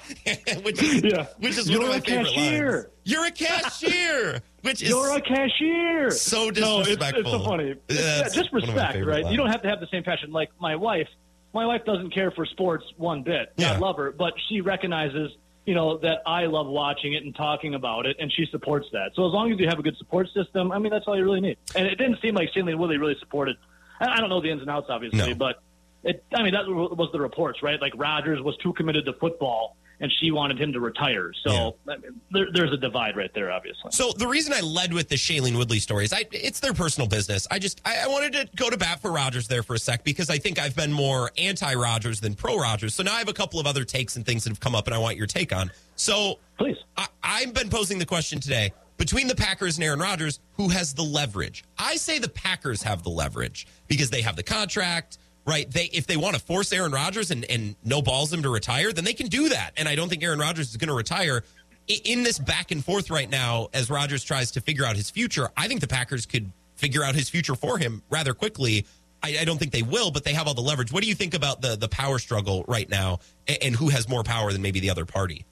which is one of my favorite lines. You're a cashier, which is you're a cashier. So disrespectful. No, it's so funny. It's just respect, right? Lines. You don't have to have the same passion. Like my wife doesn't care for sports one bit. Yeah. I love her, but she recognizes, you know, that I love watching it and talking about it, and she supports that. So as long as you have a good support system, I mean, that's all you really need. And it didn't seem like Shailene Woodley really supported. I don't know the ins and outs, obviously, but that was the reports, right? Like Rodgers was too committed to football, and she wanted him to retire. So I mean, there's a divide right there, obviously. So the reason I led with the Shailene Woodley story is it's their personal business. I wanted to go to bat for Rodgers there for a sec because I think I've been more anti-Rodgers than pro-Rodgers. So now I have a couple of other takes and things that have come up, and I want your take on. So please. I've been posing the question today. Between the Packers and Aaron Rodgers, who has the leverage? I say the Packers have the leverage because they have the contract. Right, if they want to force Aaron Rodgers and no balls him to retire, then they can do that. And I don't think Aaron Rodgers is going to retire. In this back and forth right now, as Rodgers tries to figure out his future, I think the Packers could figure out his future for him rather quickly. I don't think they will, but they have all the leverage. What do you think about the power struggle right now and who has more power than maybe the other party?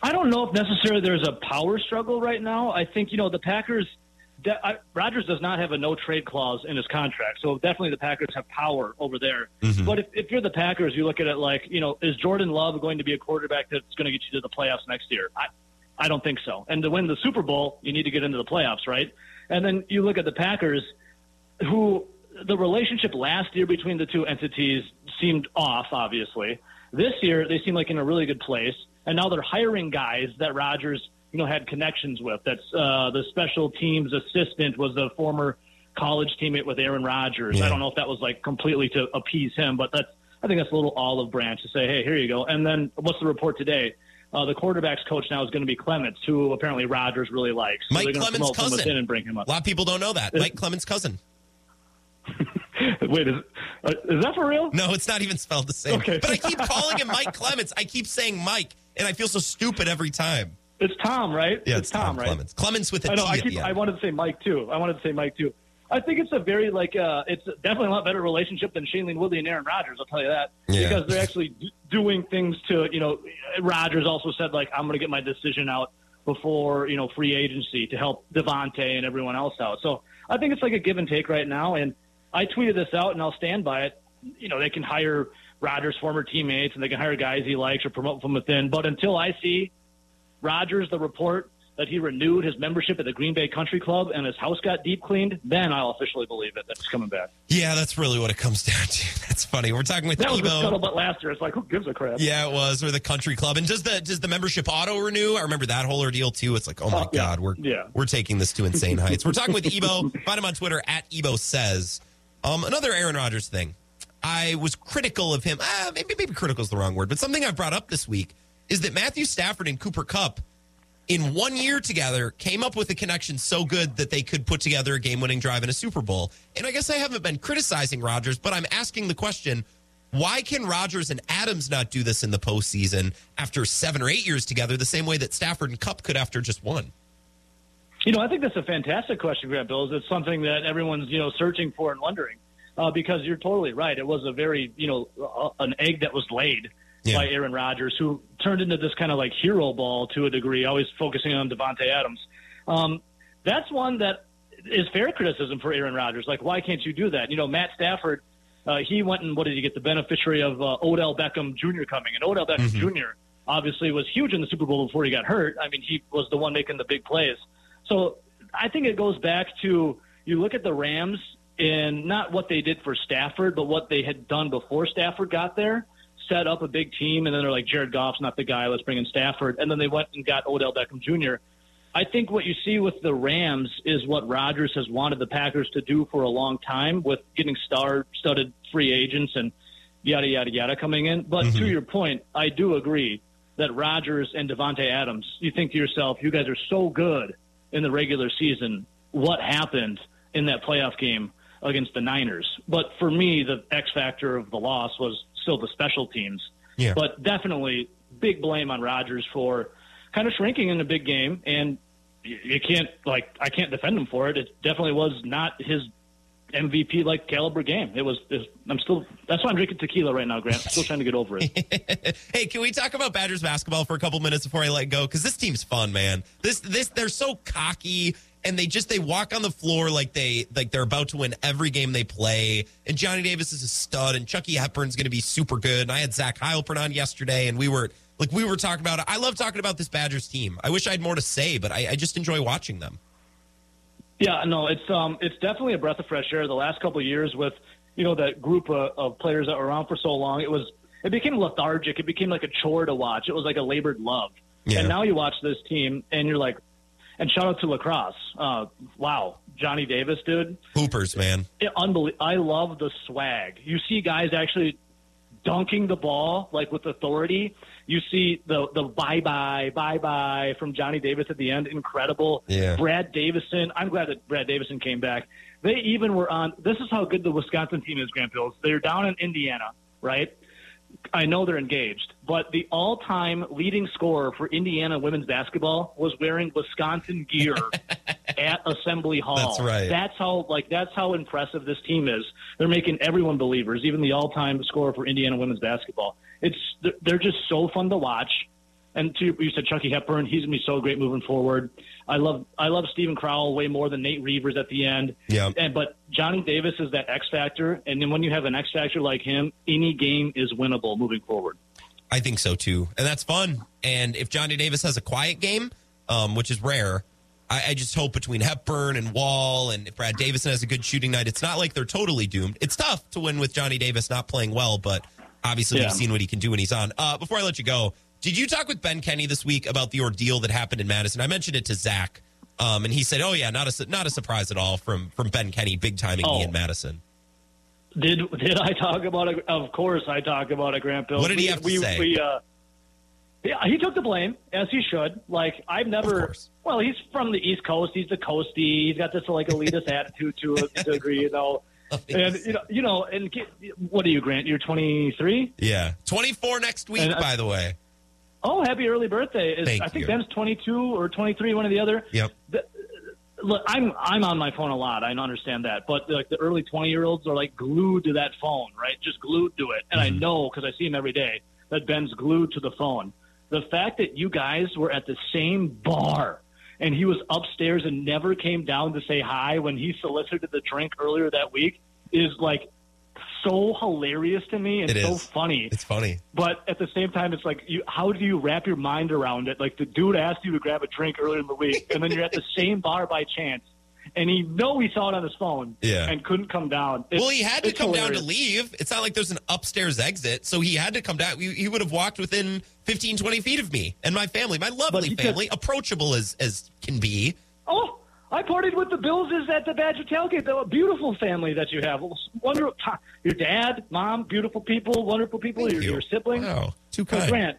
I don't know if necessarily there's a power struggle right now. I think, you know, the Packers... Rodgers does not have a no-trade clause in his contract, so definitely the Packers have power over there. But if you're the Packers, you look at it like, you know, is Jordan Love going to be a quarterback that's going to get you to the playoffs next year? I don't think so. And to win the Super Bowl, you need to get into the playoffs, right? And then you look at the Packers, who the relationship last year between the two entities seemed off, obviously. This year, they seem like in a really good place, and now they're hiring guys that Rodgers – you know, had connections with. That's the special teams assistant was a former college teammate with Aaron Rodgers. Yeah. I don't know if that was like completely to appease him, but I think that's a little olive branch to say, hey, here you go. And then what's the report today? The quarterback's coach now is going to be Clements, who apparently Rodgers really likes. So Mike Clements' cousin. And bring him up. A lot of people don't know that. Mike Clements' cousin. Wait, is that for real? No, it's not even spelled the same. Okay. But I keep calling him Mike Clements. I keep saying Mike. and I feel so stupid every time. It's Tom, right? Yeah, it's Tom, right? Clements with a T. I wanted to say Mike, too. I think it's a very, it's definitely a lot better relationship than Shailene Woodley and Aaron Rodgers, I'll tell you that. Yeah. Because they're actually doing things to, Rodgers also said, I'm going to get my decision out before, free agency to help Devontae and everyone else out. So I think it's like a give and take right now. And I tweeted this out, and I'll stand by it. They can hire Rodgers' former teammates, and they can hire guys he likes or promote from within. But until I see Rodgers, the report that he renewed his membership at the Green Bay Country Club and his house got deep cleaned, then I'll officially believe it that he's coming back. Yeah, that's really what it comes down to. That's funny. We're talking with that Emo. That was scuttlebutt last year. It's like, who gives a crap? Yeah, it was. Or the Country Club. And does the membership auto-renew? I remember that whole ordeal, too. It's like, oh, my God, we're taking this to insane heights. We're talking with Ebo. Find him on Twitter, @EboSays. Another Aaron Rodgers thing. I was critical of him. Maybe critical is the wrong word, but something I've brought up this week is that Matthew Stafford and Cooper Kupp in 1 year together came up with a connection so good that they could put together a game-winning drive in a Super Bowl. And I guess I haven't been criticizing Rodgers, but I'm asking the question, why can Rodgers and Adams not do this in the postseason after 7 or 8 years together the same way that Stafford and Kupp could after just one? I think that's a fantastic question, Grant Bills. It's something that everyone's, searching for and wondering because you're totally right. It was a very, an egg that was laid. Yeah. By Aaron Rodgers, who turned into this kind of hero ball to a degree, always focusing on Devontae Adams. That's one that is fair criticism for Aaron Rodgers. Why can't you do that? Matt Stafford, he went and what did he get? The beneficiary of Odell Beckham Jr. coming. And Odell Beckham Jr. obviously was huge in the Super Bowl before he got hurt. I mean, he was the one making the big plays. So I think it goes back to you look at the Rams and not what they did for Stafford, but what they had done before Stafford got there. Set up a big team, and then they're like, Jared Goff's not the guy, let's bring in Stafford. And then they went and got Odell Beckham Jr. I think what you see with the Rams is what Rodgers has wanted the Packers to do for a long time with getting star-studded free agents and yada, yada, yada coming in. But to your point, I do agree that Rodgers and Devontae Adams, you think to yourself, you guys are so good in the regular season. What happened in that playoff game against the Niners? But for me, the X factor of the loss was still the special teams. Yeah. But definitely big blame on Rodgers for kind of shrinking in a big game, and you can't I can't defend him for it. It definitely was not his MVP caliber game. That's why I'm drinking tequila right now, Grant. I'm still trying to get over it. Hey, can we talk about Badgers basketball for a couple minutes before I let go? Because this team's fun, man. This they're so cocky. And they walk on the floor like they're about to win every game they play. And Johnny Davis is a stud, and Chucky Hepburn's going to be super good. And I had Zach Heilpern on yesterday, and we were talking about it. I love talking about this Badgers team. I wish I had more to say, but I just enjoy watching them. Yeah, no, it's definitely a breath of fresh air. The last couple of years with that group of players that were around for so long, it became lethargic. It became like a chore to watch. It was like a labored love. Yeah. And now you watch this team, and you're like. And shout out to lacrosse. Wow. Johnny Davis, dude. Hoopers, man. Unbelievable. I love the swag. You see guys actually dunking the ball, with authority. You see the bye-bye from Johnny Davis at the end. Incredible. Yeah. Brad Davison. I'm glad that Brad Davison came back. They even were on – this is how good the Wisconsin team is, Grant Bills. They're down in Indiana, right? I know they're engaged, but the all-time leading scorer for Indiana women's basketball was wearing Wisconsin gear at Assembly Hall. That's right. That's how impressive this team is. They're making everyone believers, even the all-time scorer for Indiana women's basketball. They're just so fun to watch. And you said Chucky Hepburn, he's going to be so great moving forward. I love Stephen Crowell way more than Nate Reavers at the end. Yeah. But Johnny Davis is that X factor, and then when you have an X factor like him, any game is winnable moving forward. I think so too, and that's fun. And if Johnny Davis has a quiet game, which is rare, I just hope between Hepburn and Wall, and if Brad Davison has a good shooting night, it's not like they're totally doomed. It's tough to win with Johnny Davis not playing well, but obviously we've seen what he can do when he's on. Before I let you go. Did you talk with Ben Kenny this week about the ordeal that happened in Madison? I mentioned it to Zach, and he said, "Oh yeah, not a surprise at all from Ben Kenny, big timing in Madison." Did I talk about it? Of course, I talk about it, Grant Bill. What did he have to say? He took the blame as he should. I've never. Well, he's from the East Coast. He's the coastie. He's got this elitist attitude to a degree, And what are you, Grant? You're 23. Yeah, 24 next week. By the way. Oh, happy early birthday. I think Ben's 22 or 23, one or the other. Yep. Look, I'm on my phone a lot. I understand that. But like the early 20-year-olds are like glued to that phone, right? Just glued to it. And I know because I see him every day that Ben's glued to the phone. The fact that you guys were at the same bar and he was upstairs and never came down to say hi when he solicited the drink earlier that week is like so hilarious to me and so funny. It's funny. But at the same time, it's like, how do you wrap your mind around it? Like the dude asked you to grab a drink earlier in the week and then you're at the same bar by chance. And he saw it on his phone and couldn't come down. Well, he had to come down to leave. It's not like there's an upstairs exit. So he had to come down. He would have walked within 15, 20 feet of me and my family, my lovely family, approachable as can be. Oh, I partied with the Bills at the Badger tailgate. They're a beautiful family that you have. Wonderful. Your dad, mom, beautiful people, wonderful people, your siblings. Wow, too kind. Grant,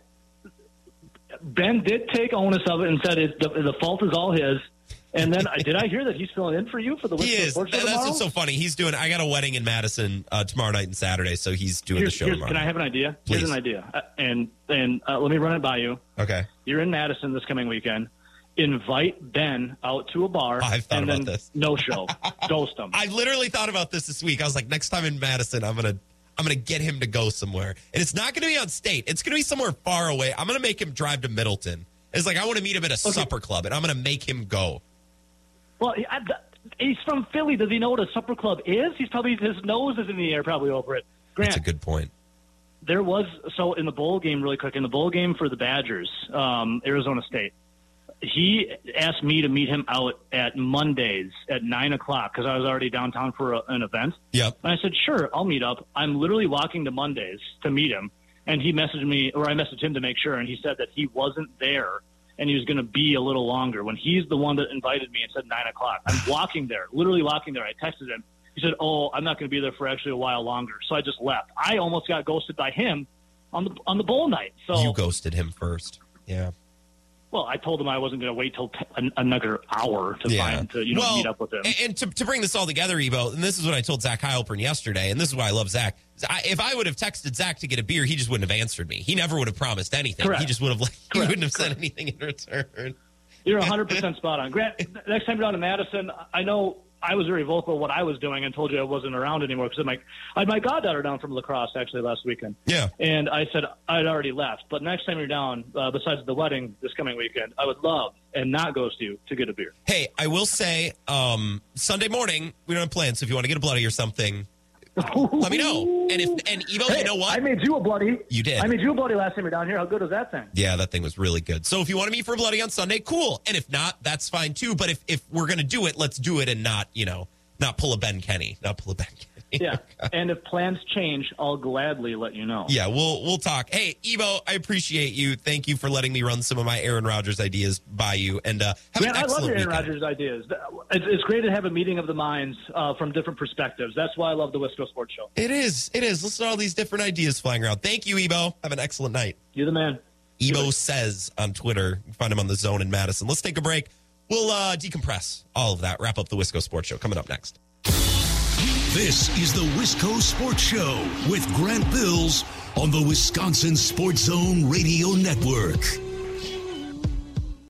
Ben did take onus of it and said the fault is all his. And then, did I hear that he's filling in for you for the Wisco Sports Show tomorrow? That's what's so funny. I got a wedding in Madison tomorrow night and Saturday, so he's doing the show tomorrow. Can I have an idea? Please. Here's an idea. And let me run it by you. Okay. You're in Madison this coming weekend. Invite Ben out to a bar. Oh, I've thought about this. No show. Ghost him. I literally thought about this week. I was like, next time in Madison, I'm gonna get him to go somewhere. And it's not going to be on state. It's going to be somewhere far away. I'm going to make him drive to Middleton. It's like, I want to meet him at a supper club, and I'm going to make him go. Well, he's from Philly. Does he know what a supper club is? His nose is in the air probably over it. Grant, that's a good point. There was, in the bowl game really quick, in the bowl game for the Badgers, Arizona State, he asked me to meet him out at Mondays at 9 o'clock because I was already downtown for an event. Yep. And I said, sure, I'll meet up. I'm literally walking to Mondays to meet him, and he messaged me, or I messaged him to make sure, and he said that he wasn't there and he was going to be a little longer when he's the one that invited me and said 9 o'clock. I'm walking there, literally walking there. I texted him. He said, I'm not going to be there for actually a while longer. So I just left. I almost got ghosted by him on the bowl night. So you ghosted him first. Yeah. Well, I told him I wasn't going to wait till another hour to find to meet up with him. And to bring this all together, Evo, and this is what I told Zach Heilpern yesterday, and this is why I love Zach. If I would have texted Zach to get a beer, he just wouldn't have answered me. He never would have promised anything. Correct. He just would have said anything in return. You're 100% spot on, Grant. Next time you're down to Madison, I know I was very vocal what I was doing and told you I wasn't around anymore because I had my goddaughter down from lacrosse actually last weekend. Yeah, and I said I'd already left. But next time you're down, besides the wedding this coming weekend, I would love and not ghost you to get a beer. Hey, I will say Sunday morning we don't have plans. So if you want to get a bloody or something. Let me know. And Evo, hey, you know what? I made you a bloody. You did. I made you a bloody last time you were down here. How good was that thing? Yeah, that thing was really good. So if you want to meet for a bloody on Sunday, cool. And if not, that's fine too. But if we're going to do it, let's do it and not pull a Ben Kenny. Yeah. Oh, and if plans change, I'll gladly let you know. Yeah, we'll talk. Hey, Evo, I appreciate you. Thank you for letting me run some of my Aaron Rodgers ideas by you. And have an excellent I love your Aaron Rodgers ideas. It's great to have a meeting of the minds from different perspectives. That's why I love the Wisco Sports Show. It is. Listen to all these different ideas flying around. Thank you, Evo. Have an excellent night. You're the man. Evo says on Twitter. You can find him on The Zone in Madison. Let's take a break. We'll decompress all of that. Wrap up the Wisco Sports Show coming up next. This is the Wisco Sports Show with Grant Bills on the Wisconsin Sports Zone Radio Network.